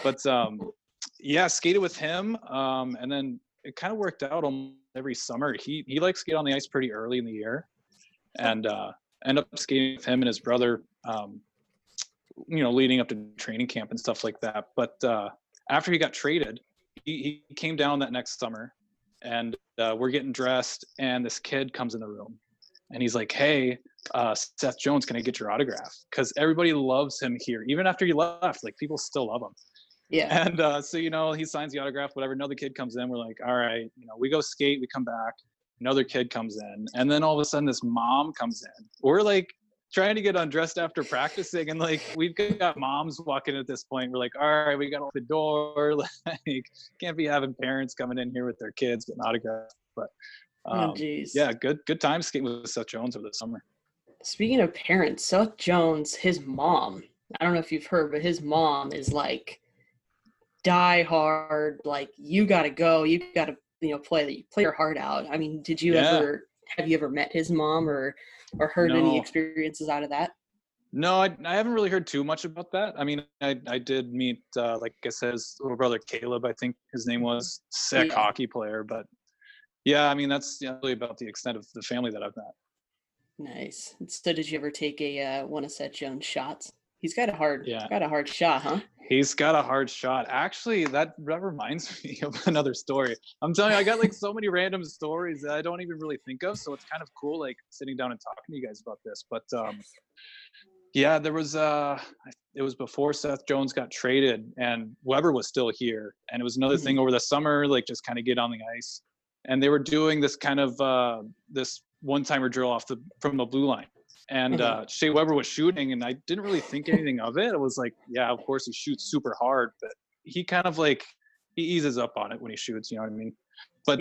But, skated with him, and then it kind of worked out almost every summer. He likes to get on the ice pretty early in the year, and end up skating with him and his brother, you know, leading up to training camp and stuff like that. But after he got traded, he came down that next summer, and we're getting dressed, and this kid comes in the room, and he's like, hey, Seth Jones, can I get your autograph? Because everybody loves him here. Even after he left, like, people still love him. Yeah. And so, you know, he signs the autograph, whatever. Another kid comes in. We're like, all right, you know, we go skate, we come back. Another kid comes in. And then all of a sudden this mom comes in. We're like trying to get undressed after practicing. And like, we've got moms walking at this point. We're like, all right, we got to open the door. Like, can't be having parents coming in here with their kids getting autographs. But Yeah, good time skating with Seth Jones over the summer. Speaking of parents, Seth Jones, his mom, I don't know if you've heard, but his mom is like die hard, like you got to go, you got to, play your heart out. I mean, did you ever, have you ever met his mom or heard any experiences out of that? No, I haven't really heard too much about that. I mean, I did meet, like I said, his little brother, Caleb, I think his name was, sick hockey player. But yeah, I mean, that's really about the extent of the family that I've met. Nice. So did you ever take one of Seth Jones' shots? He's got a hard shot, huh? He's got a hard shot. Actually, that reminds me of another story. I'm telling you, I got like so many random stories that I don't even really think of. So it's kind of cool, like sitting down and talking to you guys about this. But yeah, there was it was before Seth Jones got traded and Weber was still here. And it was another thing over the summer, like just kind of get on the ice. And they were doing this kind of this one-timer drill from the blue line. And Shea Weber was shooting, and I didn't really think anything of it. I was like, yeah, of course he shoots super hard, but he kind of like he eases up on it when he shoots, you know what I mean? But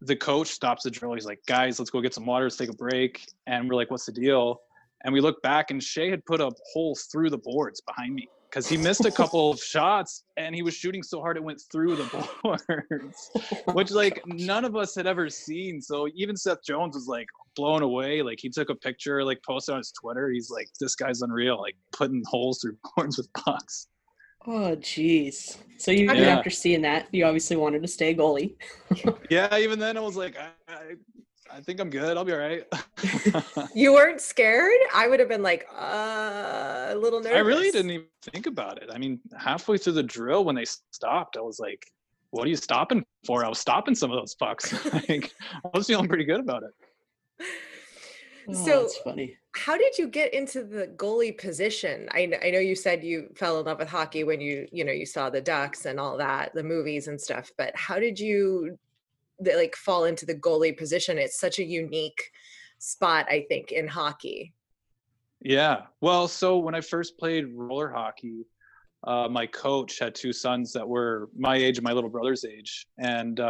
the coach stops the drill. He's like, guys, let's go get some water. Let's take a break. And we're like, what's the deal? And we look back, and Shea had put a hole through the boards behind me because he missed a couple of shots, and he was shooting so hard it went through the boards, which like none of us had ever seen. So even Seth Jones was like blown away. Like he took a picture, like posted on his Twitter. He's like, this guy's unreal, like putting holes through boards with pucks. Oh, geez. So you after seeing that, you obviously wanted to stay goalie. Yeah, even then I was like, I think I'm good. I'll be all right. You weren't scared? I would have been like, a little nervous. I really didn't even think about it. I mean, halfway through the drill when they stopped, I was like, what are you stopping for? I was stopping some of those pucks. Like, I was feeling pretty good about it. So that's funny. How did you get into the goalie position? I know you said you fell in love with hockey when you saw the Ducks and all that, the movies and stuff, but how did you fall into the goalie position? It's such a unique spot, I think, in hockey. Yeah. Well, so when I first played roller hockey, my coach had two sons that were my age and my little brother's age. And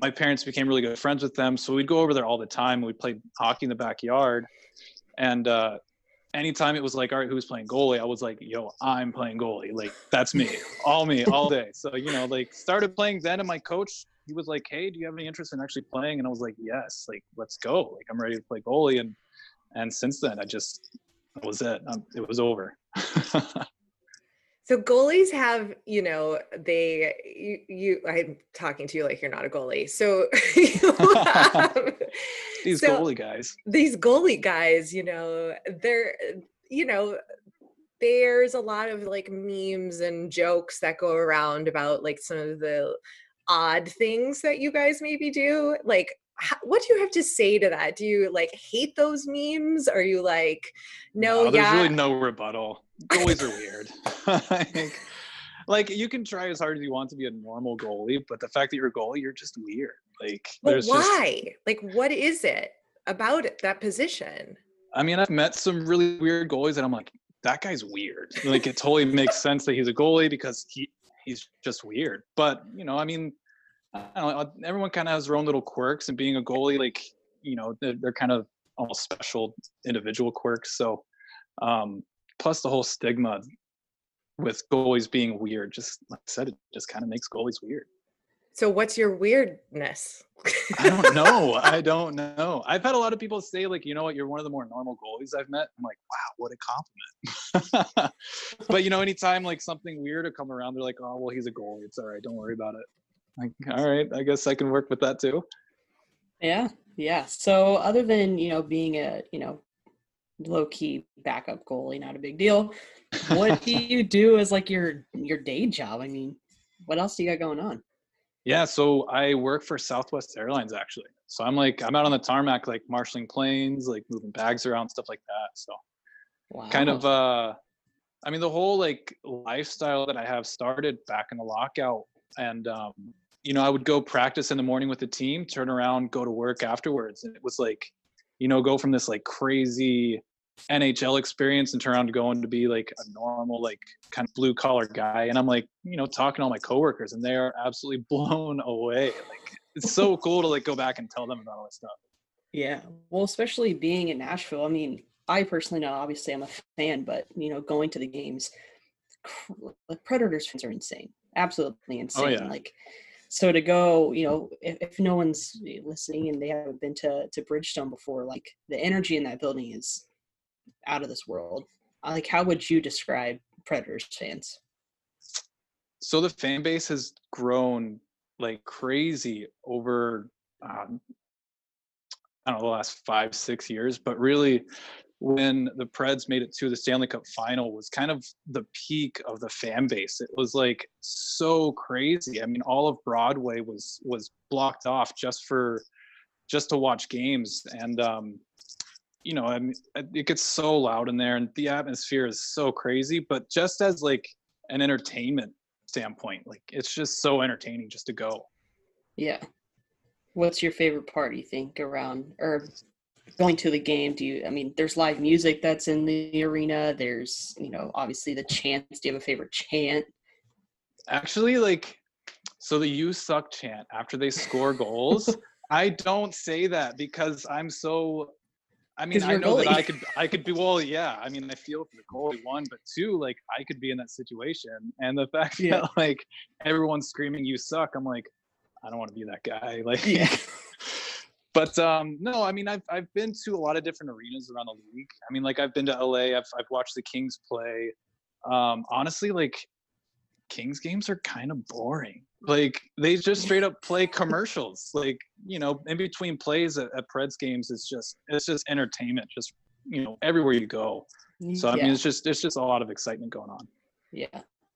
my parents became really good friends with them. So we'd go over there all the time. We played hockey in the backyard. And anytime it was like, all right, who's playing goalie? I was like, yo, I'm playing goalie. Like, that's me, all day. So, started playing then. And my coach, he was like, hey, do you have any interest in actually playing? And I was like, yes, like, let's go. Like, I'm ready to play goalie. And since then, that was it. It was over. So goalies have, I'm talking to you like you're not a goalie. So these goalie guys, there's a lot of like memes and jokes that go around about like some of the odd things that you guys maybe do. Like, what do you have to say to that? Do you like hate those memes? Are you like, no, there's really no rebuttal. Goalies are weird. Like you can try as hard as you want to be a normal goalie, but the fact that you're a goalie, you're just weird. Like, but why? What is it about that position? I mean, I've met some really weird goalies and I'm like, that guy's weird. Like, it totally makes sense that he's a goalie because he's just weird. But, I mean, I don't know, everyone kind of has their own little quirks, and being a goalie, like, they're kind of all special individual quirks. So, plus the whole stigma with goalies being weird, just like I said, it just kind of makes goalies weird. So what's your weirdness? I don't know. I've had a lot of people say, like, you know what, you're one of the more normal goalies I've met. I'm like, wow, what a compliment. But, anytime like something weird will come around, they're like, oh, well, he's a goalie. It's all right. Don't worry about it. Like, all right, I guess I can work with that too. Yeah. So other than, being a, low-key backup goalie, not a big deal, what do you do as like your day job? I mean, what else do you got going on? Yeah, so I work for Southwest Airlines, actually. So I'm out on the tarmac, like marshaling planes, like moving bags around, stuff like that. So kind of, the whole like lifestyle that I have started back in the lockout. And, I would go practice in the morning with the team, turn around, go to work afterwards. And it was like, go from this like crazy NHL experience and turn around to going to be like a normal, like kind of blue collar guy. And I'm like, talking to all my coworkers and they are absolutely blown away. Like, it's so cool to like go back and tell them about all this stuff. Yeah. Well, especially being in Nashville. I mean, I personally know, obviously I'm a fan, but you know, going to the games, the Predators fans are insane. Absolutely insane. Oh, yeah. Like, so to go, you know, if no one's listening and they haven't been to Bridgestone before, like the energy in that building is out of this world. Like, how would you describe Predators fans? So the fan base has grown like crazy over, I don't know, the last 5-6 years, but really when the Preds made it to the Stanley Cup final was kind of the peak of the fan base. It was like so crazy. I mean, all of Broadway was blocked off just to watch games. And, you know, I mean, it gets so loud in there and the atmosphere is so crazy, but just as like an entertainment standpoint, like it's just so entertaining just to go. Yeah. What's your favorite part, you think, around or going to the game? I mean, there's live music that's in the arena. There's, you know, obviously the chants. Do you have a favorite chant? Actually, like, so the "you suck" chant after they score goals, I don't say that because I'm so, I mean, I know goalie. That I could be, well, yeah. I mean, I feel for the goalie, one, but two, like, I could be in that situation. And the fact that, like, everyone's screaming, "you suck," I'm like, I don't want to be that guy. Like, yeah. But no, I mean, I've been to a lot of different arenas around the league. I mean, like, I've been to LA, I've watched the Kings play. Honestly, like, Kings games are kind of boring. Like, they just straight up play commercials. Like, you know, in between plays at Preds games, it's just entertainment, just, you know, everywhere you go. So I mean, it's just a lot of excitement going on. Yeah.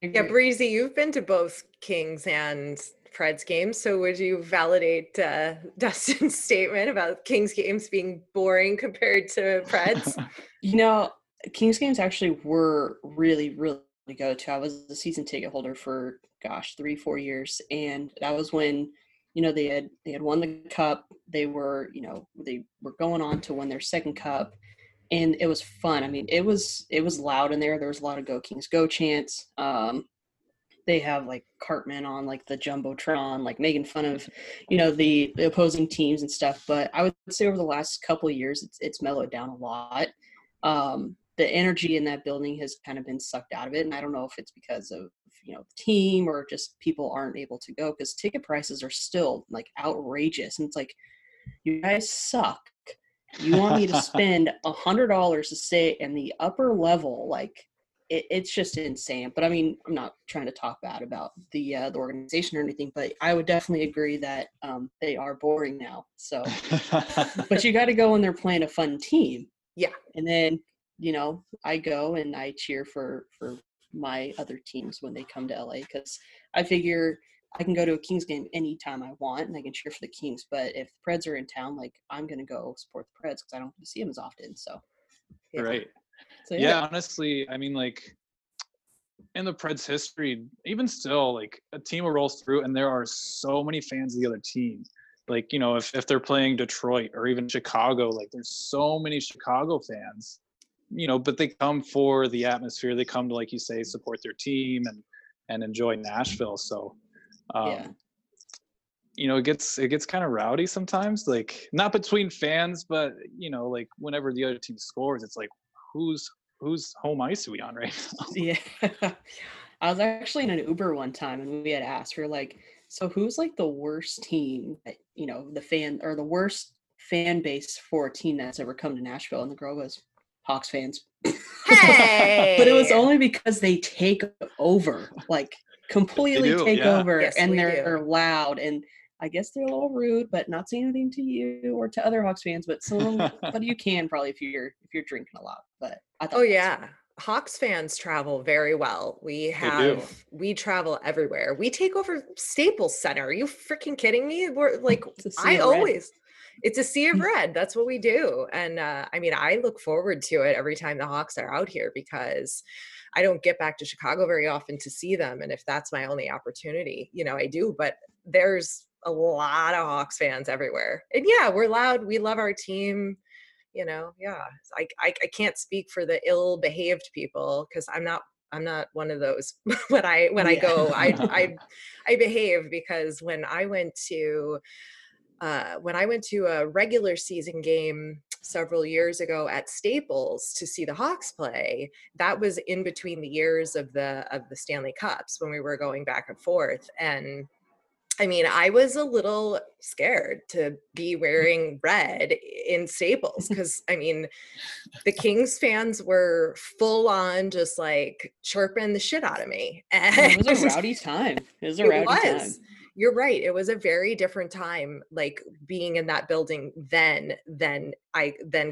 Yeah, Breezy, you've been to both Kings and Preds games, so would you validate Dustin's statement about Kings games being boring compared to Preds? You know, Kings games actually were really, really go to. I was a season ticket holder for 3-4 years, and that was when, you know, they had won the cup. They were, you know, they were going on to win their second cup, and it was fun. I mean, it was loud in there. There was a lot of "Go Kings Go" chants. They have like Cartman on like the jumbotron, like making fun of, you know, the opposing teams and stuff. But I would say over the last couple of years, it's mellowed down a lot. The energy in that building has kind of been sucked out of it. And I don't know if it's because of, you know, the team or just people aren't able to go because ticket prices are still like outrageous. And it's like, you guys suck. You want me to spend $100 to sit in the upper level? Like, it's just insane. But I mean, I'm not trying to talk bad about the organization or anything, but I would definitely agree that they are boring now. So, but you got to go when they're playing a fun team. Yeah. And then, you know, I go and I cheer for my other teams when they come to LA, because I figure I can go to a Kings game anytime I want and I can cheer for the Kings. But if the Preds are in town, like, I'm going to go support the Preds because I don't see them as often. So, yeah. Right. So, yeah, honestly, I mean, like, in the Preds history, even still, like, a team will roll through and there are so many fans of the other team. Like, you know, if they're playing Detroit or even Chicago, like, there's so many Chicago fans, you know, but they come for the atmosphere. They come to, like you say, support their team and enjoy Nashville. So, you know, it gets kind of rowdy sometimes, like, not between fans, but, you know, like, whenever the other team scores, it's like, whose home ice are we on right now? Yeah. I was actually in an Uber one time and we had asked, we were like, so who's like the worst team, you know, the fan or the worst fan base for a team that's ever come to Nashville? And the girl goes, Hawks fans. Hey! But it was only because they take over, like, completely over. Yes, and they're loud, and I guess they're a little rude, but not saying anything to you or to other Hawks fans, but some, but you can probably if you're drinking a lot. But I thought, Hawks fans travel very well. We travel everywhere. We take over Staples Center. Are you freaking kidding me? We're like, it's a sea of red. That's what we do. And I mean, I look forward to it every time the Hawks are out here because I don't get back to Chicago very often to see them. And if that's my only opportunity, you know, I do, but there's a lot of Hawks fans everywhere. And yeah, we're loud. We love our team. You know, yeah, I can't speak for the ill behaved people because I'm not I'm not one of those. I behave, because when I went to a regular season game several years ago at Staples to see the Hawks play, that was in between the years of the Stanley Cups, when we were going back and forth. And I mean, I was a little scared to be wearing red in Staples, because I mean, the Kings fans were full on just like chirping the shit out of me. And it was a rowdy time. It was a rowdy time. You're right. It was a very different time, like being in that building then than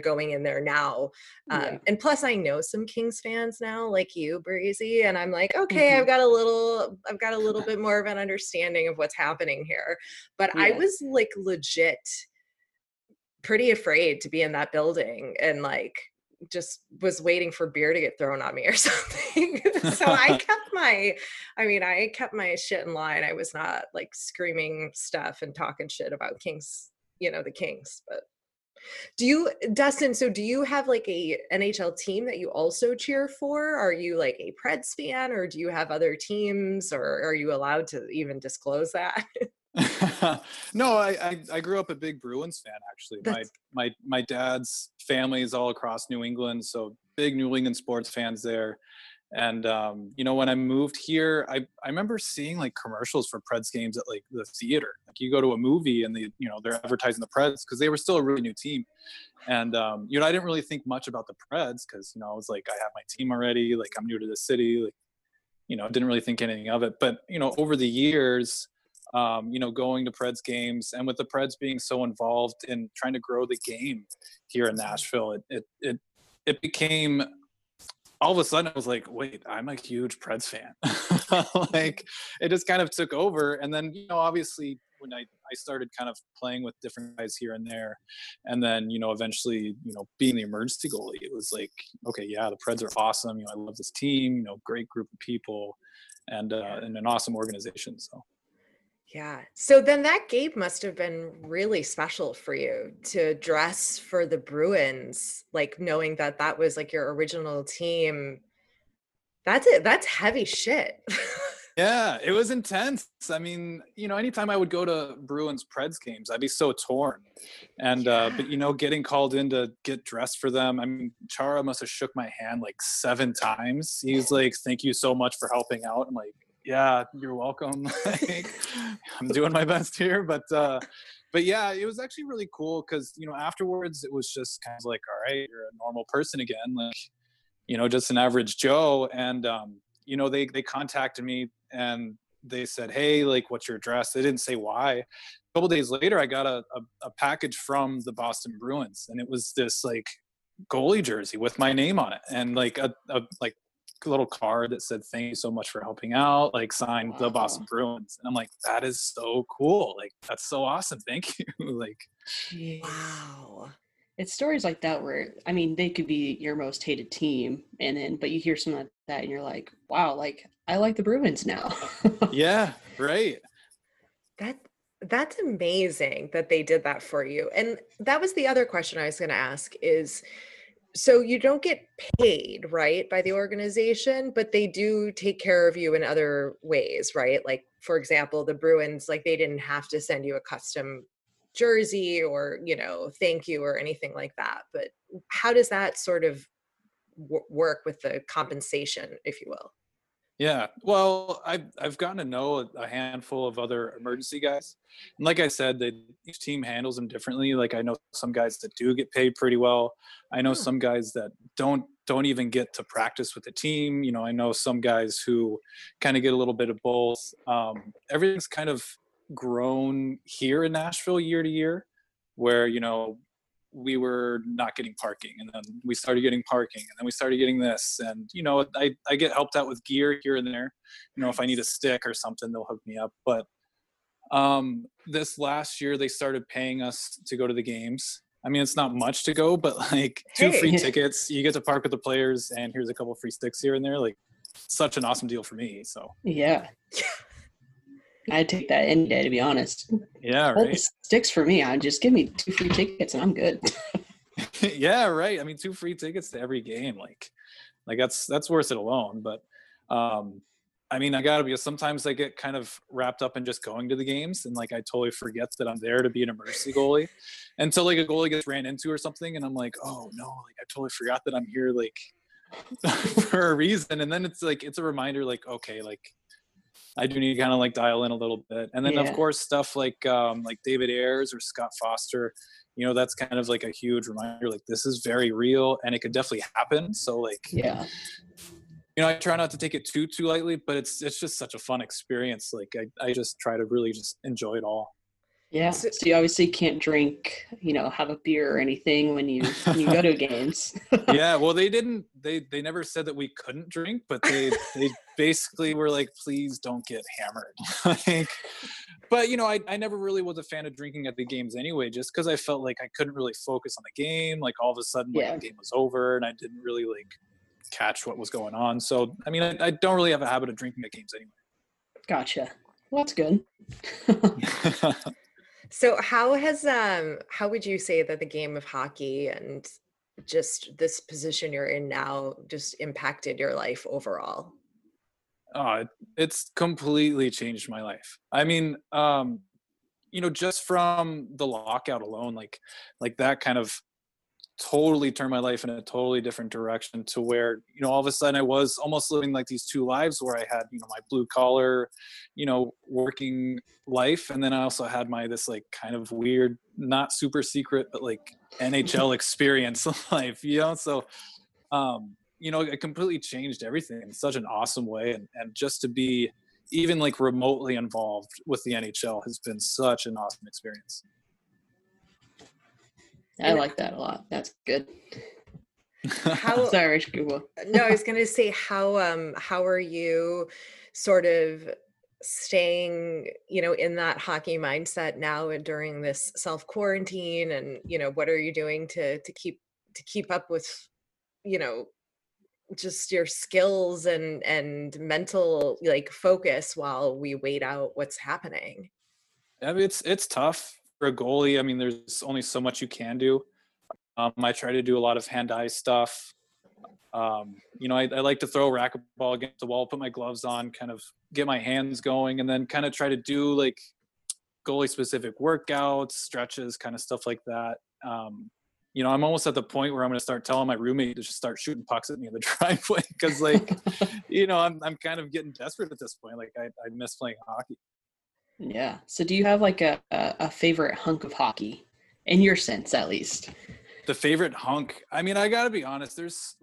going in there now. And plus, I know some Kings fans now, like you, Breezy, and I'm like, okay, mm-hmm. I've got a little bit more of an understanding of what's happening here. But yeah. I was like legit pretty afraid to be in that building, and like just was waiting for beer to get thrown on me or something. So I kept my shit in line. I was not like screaming stuff and talking shit about Kings, you know, the Kings. But Dustin, so do you have like a NHL team that you also cheer for? Are you like a Preds fan, or do you have other teams, or are you allowed to even disclose that? No, I grew up a big Bruins fan, actually. My dad's family is all across New England, so big New England sports fans there. And you know, when I moved here, I remember seeing like commercials for Preds games at like the theater. Like you go to a movie and they, you know, they're advertising the Preds, because they were still a really new team. And you know, I didn't really think much about the Preds, because you know, I was like, I have my team already, like I'm new to the city, like, you know, didn't really think anything of it. But you know, over the years, you know, going to Preds games, and with the Preds being so involved in trying to grow the game here in Nashville, it became, all of a sudden I was like, wait, I'm a huge Preds fan. Like it just kind of took over. And then, you know, obviously when I started kind of playing with different guys here and there, and then, you know, eventually, you know, being the emergency goalie, it was like, okay, yeah, the Preds are awesome. You know, I love this team, you know, great group of people, and an awesome organization. So. Yeah. So then that game must have been really special for you to dress for the Bruins, like knowing that that was like your original team. That's it. That's heavy shit. Yeah, it was intense. I mean, you know, anytime I would go to Bruins Preds games, I'd be so torn. And, but you know, getting called in to get dressed for them. I mean, Chara must have shook my hand like 7 times. He's like, thank you so much for helping out. I'm like, yeah, you're welcome. Like, I'm doing my best here, but yeah, it was actually really cool, because you know, afterwards it was just kind of like, all right, you're a normal person again, like, you know, just an average Joe. And you know, they contacted me and they said, hey, like, what's your address? They didn't say why. A couple days later, I got a package from the Boston Bruins, and it was this like goalie jersey with my name on it, and like a little card that said, thank you so much for helping out, like signed the Boston Bruins. And I'm like, that is so cool. Like, that's so awesome. Thank you. Like, jeez. Wow. It's stories like that where, I mean, they could be your most hated team. And then, but you hear something like that and you're like, wow, like I like the Bruins now. Yeah. Right. That's amazing that they did that for you. And that was the other question I was going to ask is, so you don't get paid, right, by the organization, but they do take care of you in other ways, right? Like, for example, the Bruins, like they didn't have to send you a custom jersey or, you know, thank you or anything like that. But how does that sort of work with the compensation, if you will? Yeah, well, I've gotten to know a handful of other emergency guys. And like I said, each team handles them differently. Like I know some guys that do get paid pretty well. I know some guys that don't even get to practice with the team. You know, I know some guys who kind of get a little bit of both. Everything's kind of grown here in Nashville year to year, where, you know, we were not getting parking, and then we started getting parking, and then we started getting this, and you know, I get helped out with gear here and there, you know, if I need a stick or something, they'll hook me up. But this last year they started paying us to go to the games. I mean, it's not much to go, but like 2 free tickets, you get to park with the players, and here's a couple free sticks here and there. Like, such an awesome deal for me. So yeah. I'd take that any day, to be honest. Yeah, right. Sticks for me. I just give me 2 free tickets and I'm good. Yeah, right. I mean, 2 free tickets to every game. Like that's worth it alone. But I mean, I gotta be, sometimes I get kind of wrapped up in just going to the games, and like I totally forget that I'm there to be an emergency goalie until like a goalie gets ran into or something, and I'm like, oh no, like I totally forgot that I'm here like for a reason. And then it's like, it's a reminder, like, okay, like I do need to kind of like dial in a little bit. And then of course stuff like David Ayers or Scott Foster, you know, that's kind of like a huge reminder, like this is very real and it could definitely happen. So like, you know, I try not to take it too lightly, but it's just such a fun experience. Like I just try to really just enjoy it all. Yeah. So you obviously can't drink, you know, have a beer or anything when you go to games. Yeah. Well, they didn't, they never said that we couldn't drink, but they basically were like, please don't get hammered. Like, but you know, I never really was a fan of drinking at the games anyway, just cause I felt like I couldn't really focus on the game. Like all of a sudden the game was over and I didn't really like catch what was going on. So, I mean, I don't really have a habit of drinking at games anyway. Gotcha. Well, that's good. So how would you say that the game of hockey and just this position you're in now just impacted your life overall? It's completely changed my life. I mean, you know, just from the lockout alone, like that kind of totally turned my life in a totally different direction to where, you know, all of a sudden I was almost living like these two lives where I had, you know, my blue collar, you know, working life. And then I also had my, this like kind of weird, not super secret, but like NHL experience life, you know? So, you know, it completely changed everything in such an awesome way. And just to be even like remotely involved with the NHL has been such an awesome experience. I like that a lot. That's good. Sorry, Google. No, I was going to say how are you sort of staying, you know, in that hockey mindset now during this self-quarantine, and, you know, what are you doing to keep up with, you know, just your skills and mental like focus while we wait out what's happening? I mean, it's tough. For a goalie, I mean, there's only so much you can do. I try to do a lot of hand-eye stuff. You know, I like to throw racquetball against the wall, put my gloves on, kind of get my hands going, and then kind of try to do like goalie-specific workouts, stretches, kind of stuff like that. You know, I'm almost at the point where I'm going to start telling my roommate to just start shooting pucks at me in the driveway because, like, you know, I'm kind of getting desperate at this point. Like, I miss playing hockey. Yeah. So do you have like a favorite hunk of hockey in your sense, at least? The favorite hunk. I mean, I gotta be honest. There's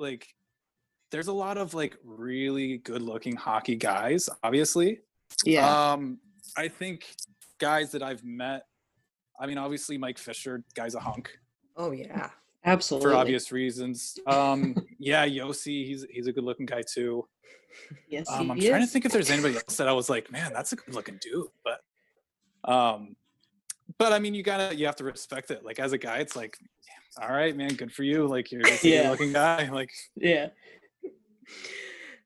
a lot of like really good looking hockey guys, obviously. Yeah. I think guys that I've met, I mean, obviously Mike Fisher, guy's a hunk. Oh yeah. Absolutely. For obvious reasons. Yossi, he's a good looking guy too. Yes. I'm trying to think if there's anybody else that I was like, man, that's a good looking dude. But I mean, you have to respect it. Like as a guy, it's like, all right, man, good for you. Like you're just a good looking guy. Like, yeah.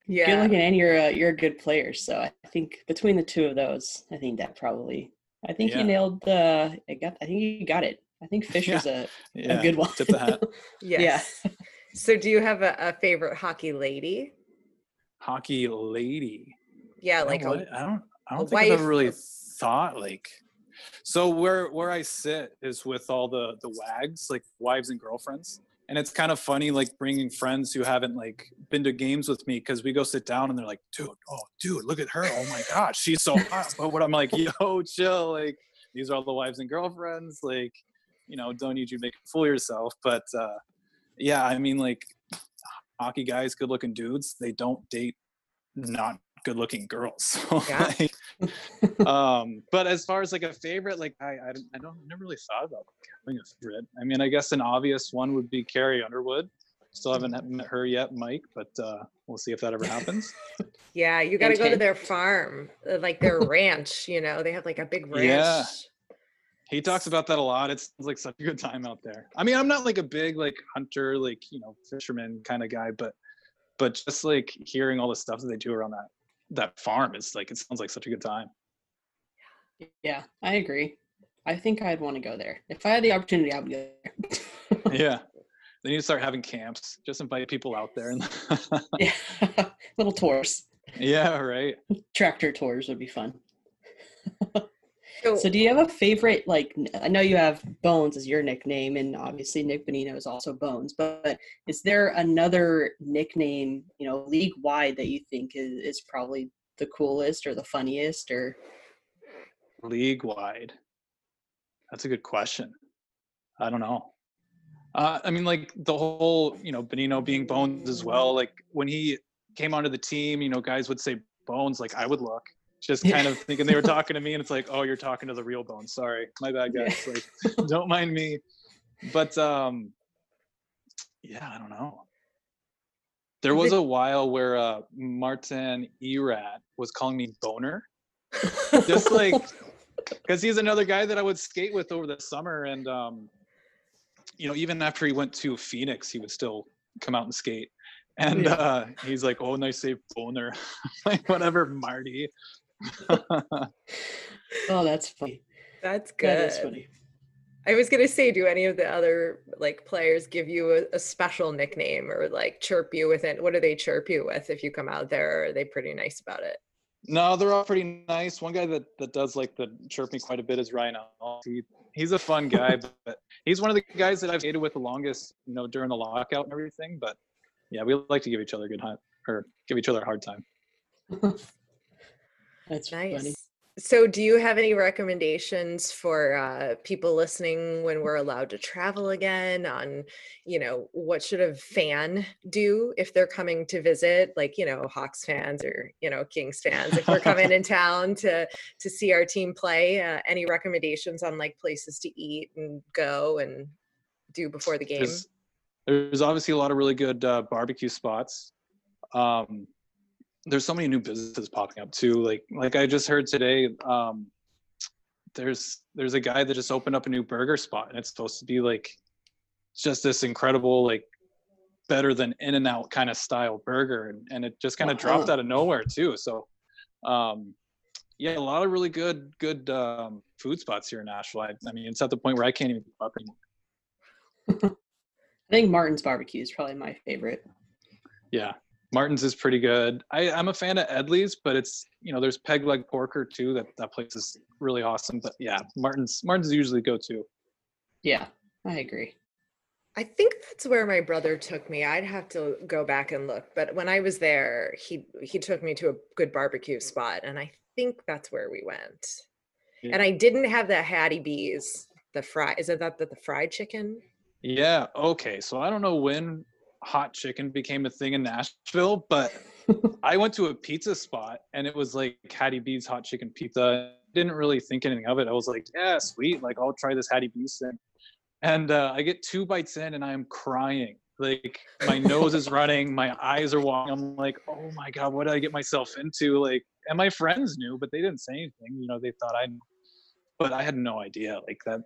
Good looking, and you're a good player. So I think between the two of those, I think you nailed the. I think you got it. I think Fisher's a good one. Tip the hat. Yes. Yeah. So do you have a favorite hockey lady? Hockey lady. Yeah, like I don't think I've ever really thought like. So where I sit is with all the wags, like wives and girlfriends, and it's kind of funny like bringing friends who haven't like been to games with me because we go sit down and they're like, dude, look at her, oh my gosh, she's so hot. But what I'm like, yo, chill, like these are all the wives and girlfriends, like you know, don't need you to make a fool yourself. But yeah, I mean like. Hockey guys, good-looking dudes, they don't date not good-looking girls. So, like, but as far as like a favorite, like I never really thought about having a favorite. I mean, I guess an obvious one would be Carrie Underwood. Still haven't met her yet, Mike, but we'll see if that ever happens. Yeah, you got to go to their farm, like their ranch. You know, they have like a big ranch. Yeah. He talks about that a lot. It's like such a good time out there. I mean, I'm not like a big like hunter, like, you know, fisherman kind of guy, but just like hearing all the stuff that they do around that farm, it's like, it sounds like such a good time. Yeah, I agree. I think I'd want to go there. If I had the opportunity, I would go there. Yeah. They need to start having camps, just invite people out there and little tours. Yeah, right. Tractor tours would be fun. So do you have a favorite, like, I know you have Bones as your nickname, and obviously Nick Bonino is also Bones, but is there another nickname, you know, league-wide that you think is probably the coolest or the funniest or? League-wide. That's a good question. I don't know. I mean, like, the whole, you know, Bonino being Bones as well, like, when he came onto the team, you know, guys would say Bones, like, I would look. Just kind of thinking they were talking to me, and it's like, oh, you're talking to the real Bones. Sorry, my bad, guys. Like, don't mind me. But, yeah, I don't know. There was a while where Martin Erat was calling me Boner. Just like, because he's another guy that I would skate with over the summer. And, you know, even after he went to Phoenix, he would still come out and skate. And he's like, oh, nice save, Boner. Like, whatever, Marty. Oh, that's funny. That's good. That is funny. I was gonna say, do any of the other like players give you a special nickname or like chirp you with it? What do they chirp you with if you come out there? Or are they pretty nice about it? No, they're all pretty nice. One guy that does like the chirp me quite a bit is Ryan. He's a fun guy, but he's one of the guys that I've dated with the longest, you know, during the lockout and everything. But yeah, we like to give each other a good hunt or give each other a hard time. That's nice. Funny. So do you have any recommendations for people listening when we're allowed to travel again on, you know, what should a fan do if they're coming to visit, like, you know, Hawks fans or, you know, Kings fans, if we're coming in town to see our team play, any recommendations on like places to eat and go and do before the game? There's obviously a lot of really good barbecue spots. There's so many new businesses popping up too. Like I just heard today, there's a guy that just opened up a new burger spot, and it's supposed to be like just this incredible, like better than In-N-Out kind of style burger, and it just kind of dropped out of nowhere too. So, yeah, a lot of really good food spots here in Nashville. I mean, it's at the point where I can't even go up anymore. I think Martin's barbecue is probably my favorite. Yeah, Martin's is pretty good. I'm a fan of Edley's, but it's, you know, there's peg leg porker too. That place is really awesome. But yeah, Martin's usually go to. Yeah, I agree. I think that's where my brother took me. I'd have to go back and look. But when I was there, he took me to a good barbecue spot, and I think that's where we went. Yeah. And I didn't have that Hattie B's, the fry. Is it the fried chicken? Yeah. Okay. So I don't know when hot chicken became a thing in Nashville, but I went to a pizza spot and it was like Hattie B's hot chicken pizza. Didn't really think anything of it. I was like, yeah, sweet. Like, I'll try this Hattie B's thing. And I get two bites in and I'm crying. Like, my nose is running. My eyes are watering. I'm like, oh my God, what did I get myself into? Like, and my friends knew, but they didn't say anything. You know, they thought I knew, but I had no idea. Like, that.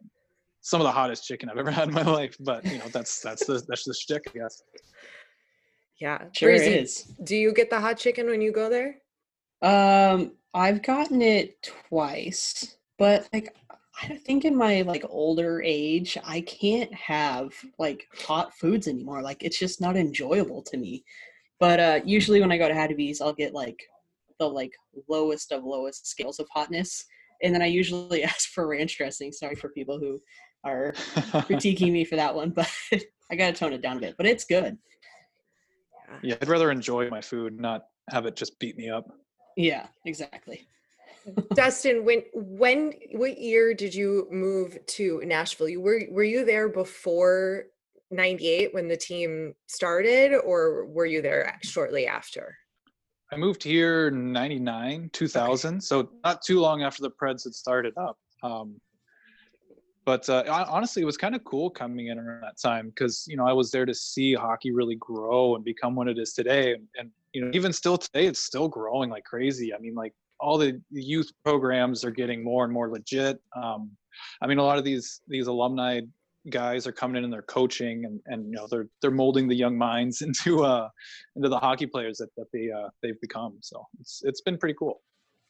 Some of the hottest chicken I've ever had in my life, but you know, that's the shtick, I guess. Yeah, sure is. Do you get the hot chicken when you go there? I've gotten it twice, but like, I think in my like older age, I can't have like hot foods anymore. Like, it's just not enjoyable to me. But usually when I go to Hattie B's, I'll get like the like lowest of lowest scales of hotness, and then I usually ask for ranch dressing. Sorry for people who are critiquing me for that one, but I gotta tone it down a bit, but it's good. Yeah, I'd rather enjoy my food, not have it just beat me up. Yeah, exactly. Dustin, what year did you move to Nashville? Were you there before 98 when the team started, or were you there shortly after? I moved here in 99, 2000, so not too long after the Preds had started up. But honestly, it was kind of cool coming in around that time because, you know, I was there to see hockey really grow and become what it is today. And you know, even still today, it's still growing like crazy. I mean, like, all the youth programs are getting more and more legit. I mean, a lot of these alumni guys are coming in and they're coaching, and you know, they're molding the young minds into the hockey players that they've become. So it's been pretty cool.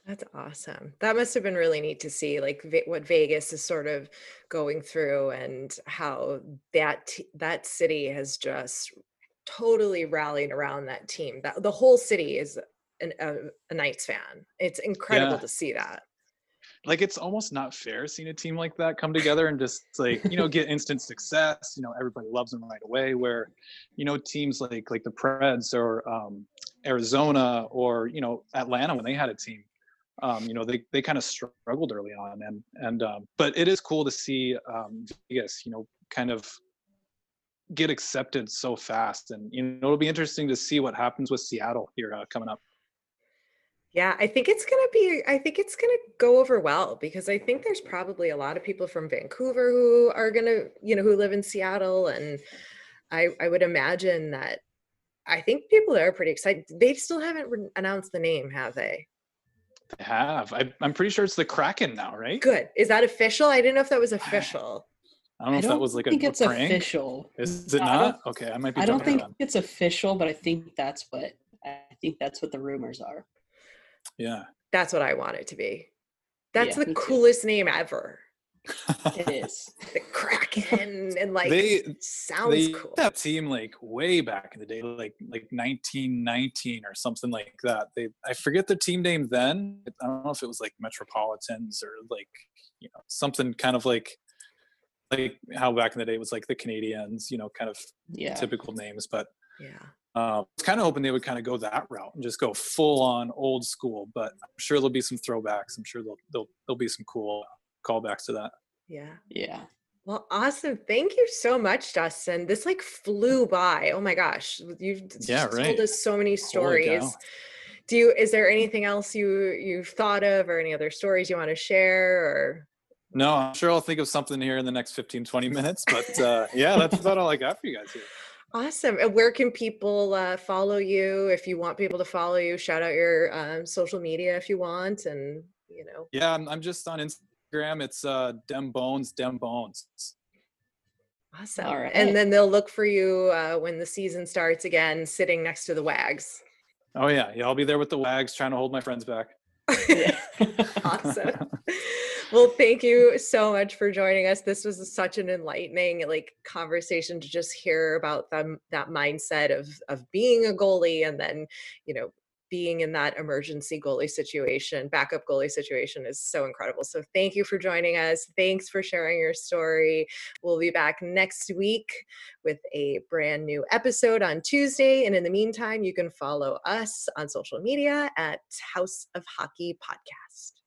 That's awesome. That must have been really neat to see, like what Vegas is sort of going through, and how that city has just totally rallied around that team. That the whole city is a Knights fan. It's incredible to see that. Like, it's almost not fair seeing a team like that come together and just, like, you know, get instant success. You know, everybody loves them right away, where, you know, teams like the Preds or Arizona or, you know, Atlanta, when they had a team, you know, they kind of struggled early on. And but it is cool to see Vegas, you know, kind of get accepted so fast. And, you know, it'll be interesting to see what happens with Seattle here coming up. Yeah, I think it's going to go over well, because I think there's probably a lot of people from Vancouver who are going to, you know, who live in Seattle. And I would imagine that, I think people there are pretty excited. They still haven't announced the name, have they? They have. I'm pretty sure it's the Kraken now, right? Good. Is that official? I didn't know if that was official. I don't know if that was like a prank. I don't think it's official. Is it not? Okay, I might be jumping around. I don't think it's official, but I think that's what the rumors are. Yeah, that's what I want it to be. That's the coolest name ever. It is the Kraken, and like they cool. That team, like, way back in the day, like 1919 or something like that. I forget the team name then. I don't know if it was like Metropolitans or like, you know, something kind of like how back in the day it was like the Canadians, you know, kind of typical names, but yeah. I was kind of hoping they would kind of go that route and just go full on old school, but I'm sure there'll be some throwbacks. I'm sure there'll be some cool callbacks to that. Yeah. Yeah. Well, awesome. Thank you so much, Dustin. This like flew by. Oh my gosh. You've told us so many stories. Is there anything else you've thought of, or any other stories you want to share, or? No, I'm sure I'll think of something here in the next 15, 20 minutes, but yeah, that's about all I got for you guys here. Awesome. And where can people follow you? If you want people to follow you, shout out your social media if you want, and, you know. Yeah, I'm just on Instagram. It's Dem Bones. Awesome. All right. And then they'll look for you when the season starts again, sitting next to the Wags. Oh, yeah. I'll be there with the Wags, trying to hold my friends back. Awesome. Well, thank you so much for joining us. This was such an enlightening conversation to just hear about that mindset of being a goalie, and then, you know, being in that emergency goalie situation, backup goalie situation is so incredible. So thank you for joining us. Thanks for sharing your story. We'll be back next week with a brand new episode on Tuesday. And in the meantime, you can follow us on social media at House of Hockey Podcast.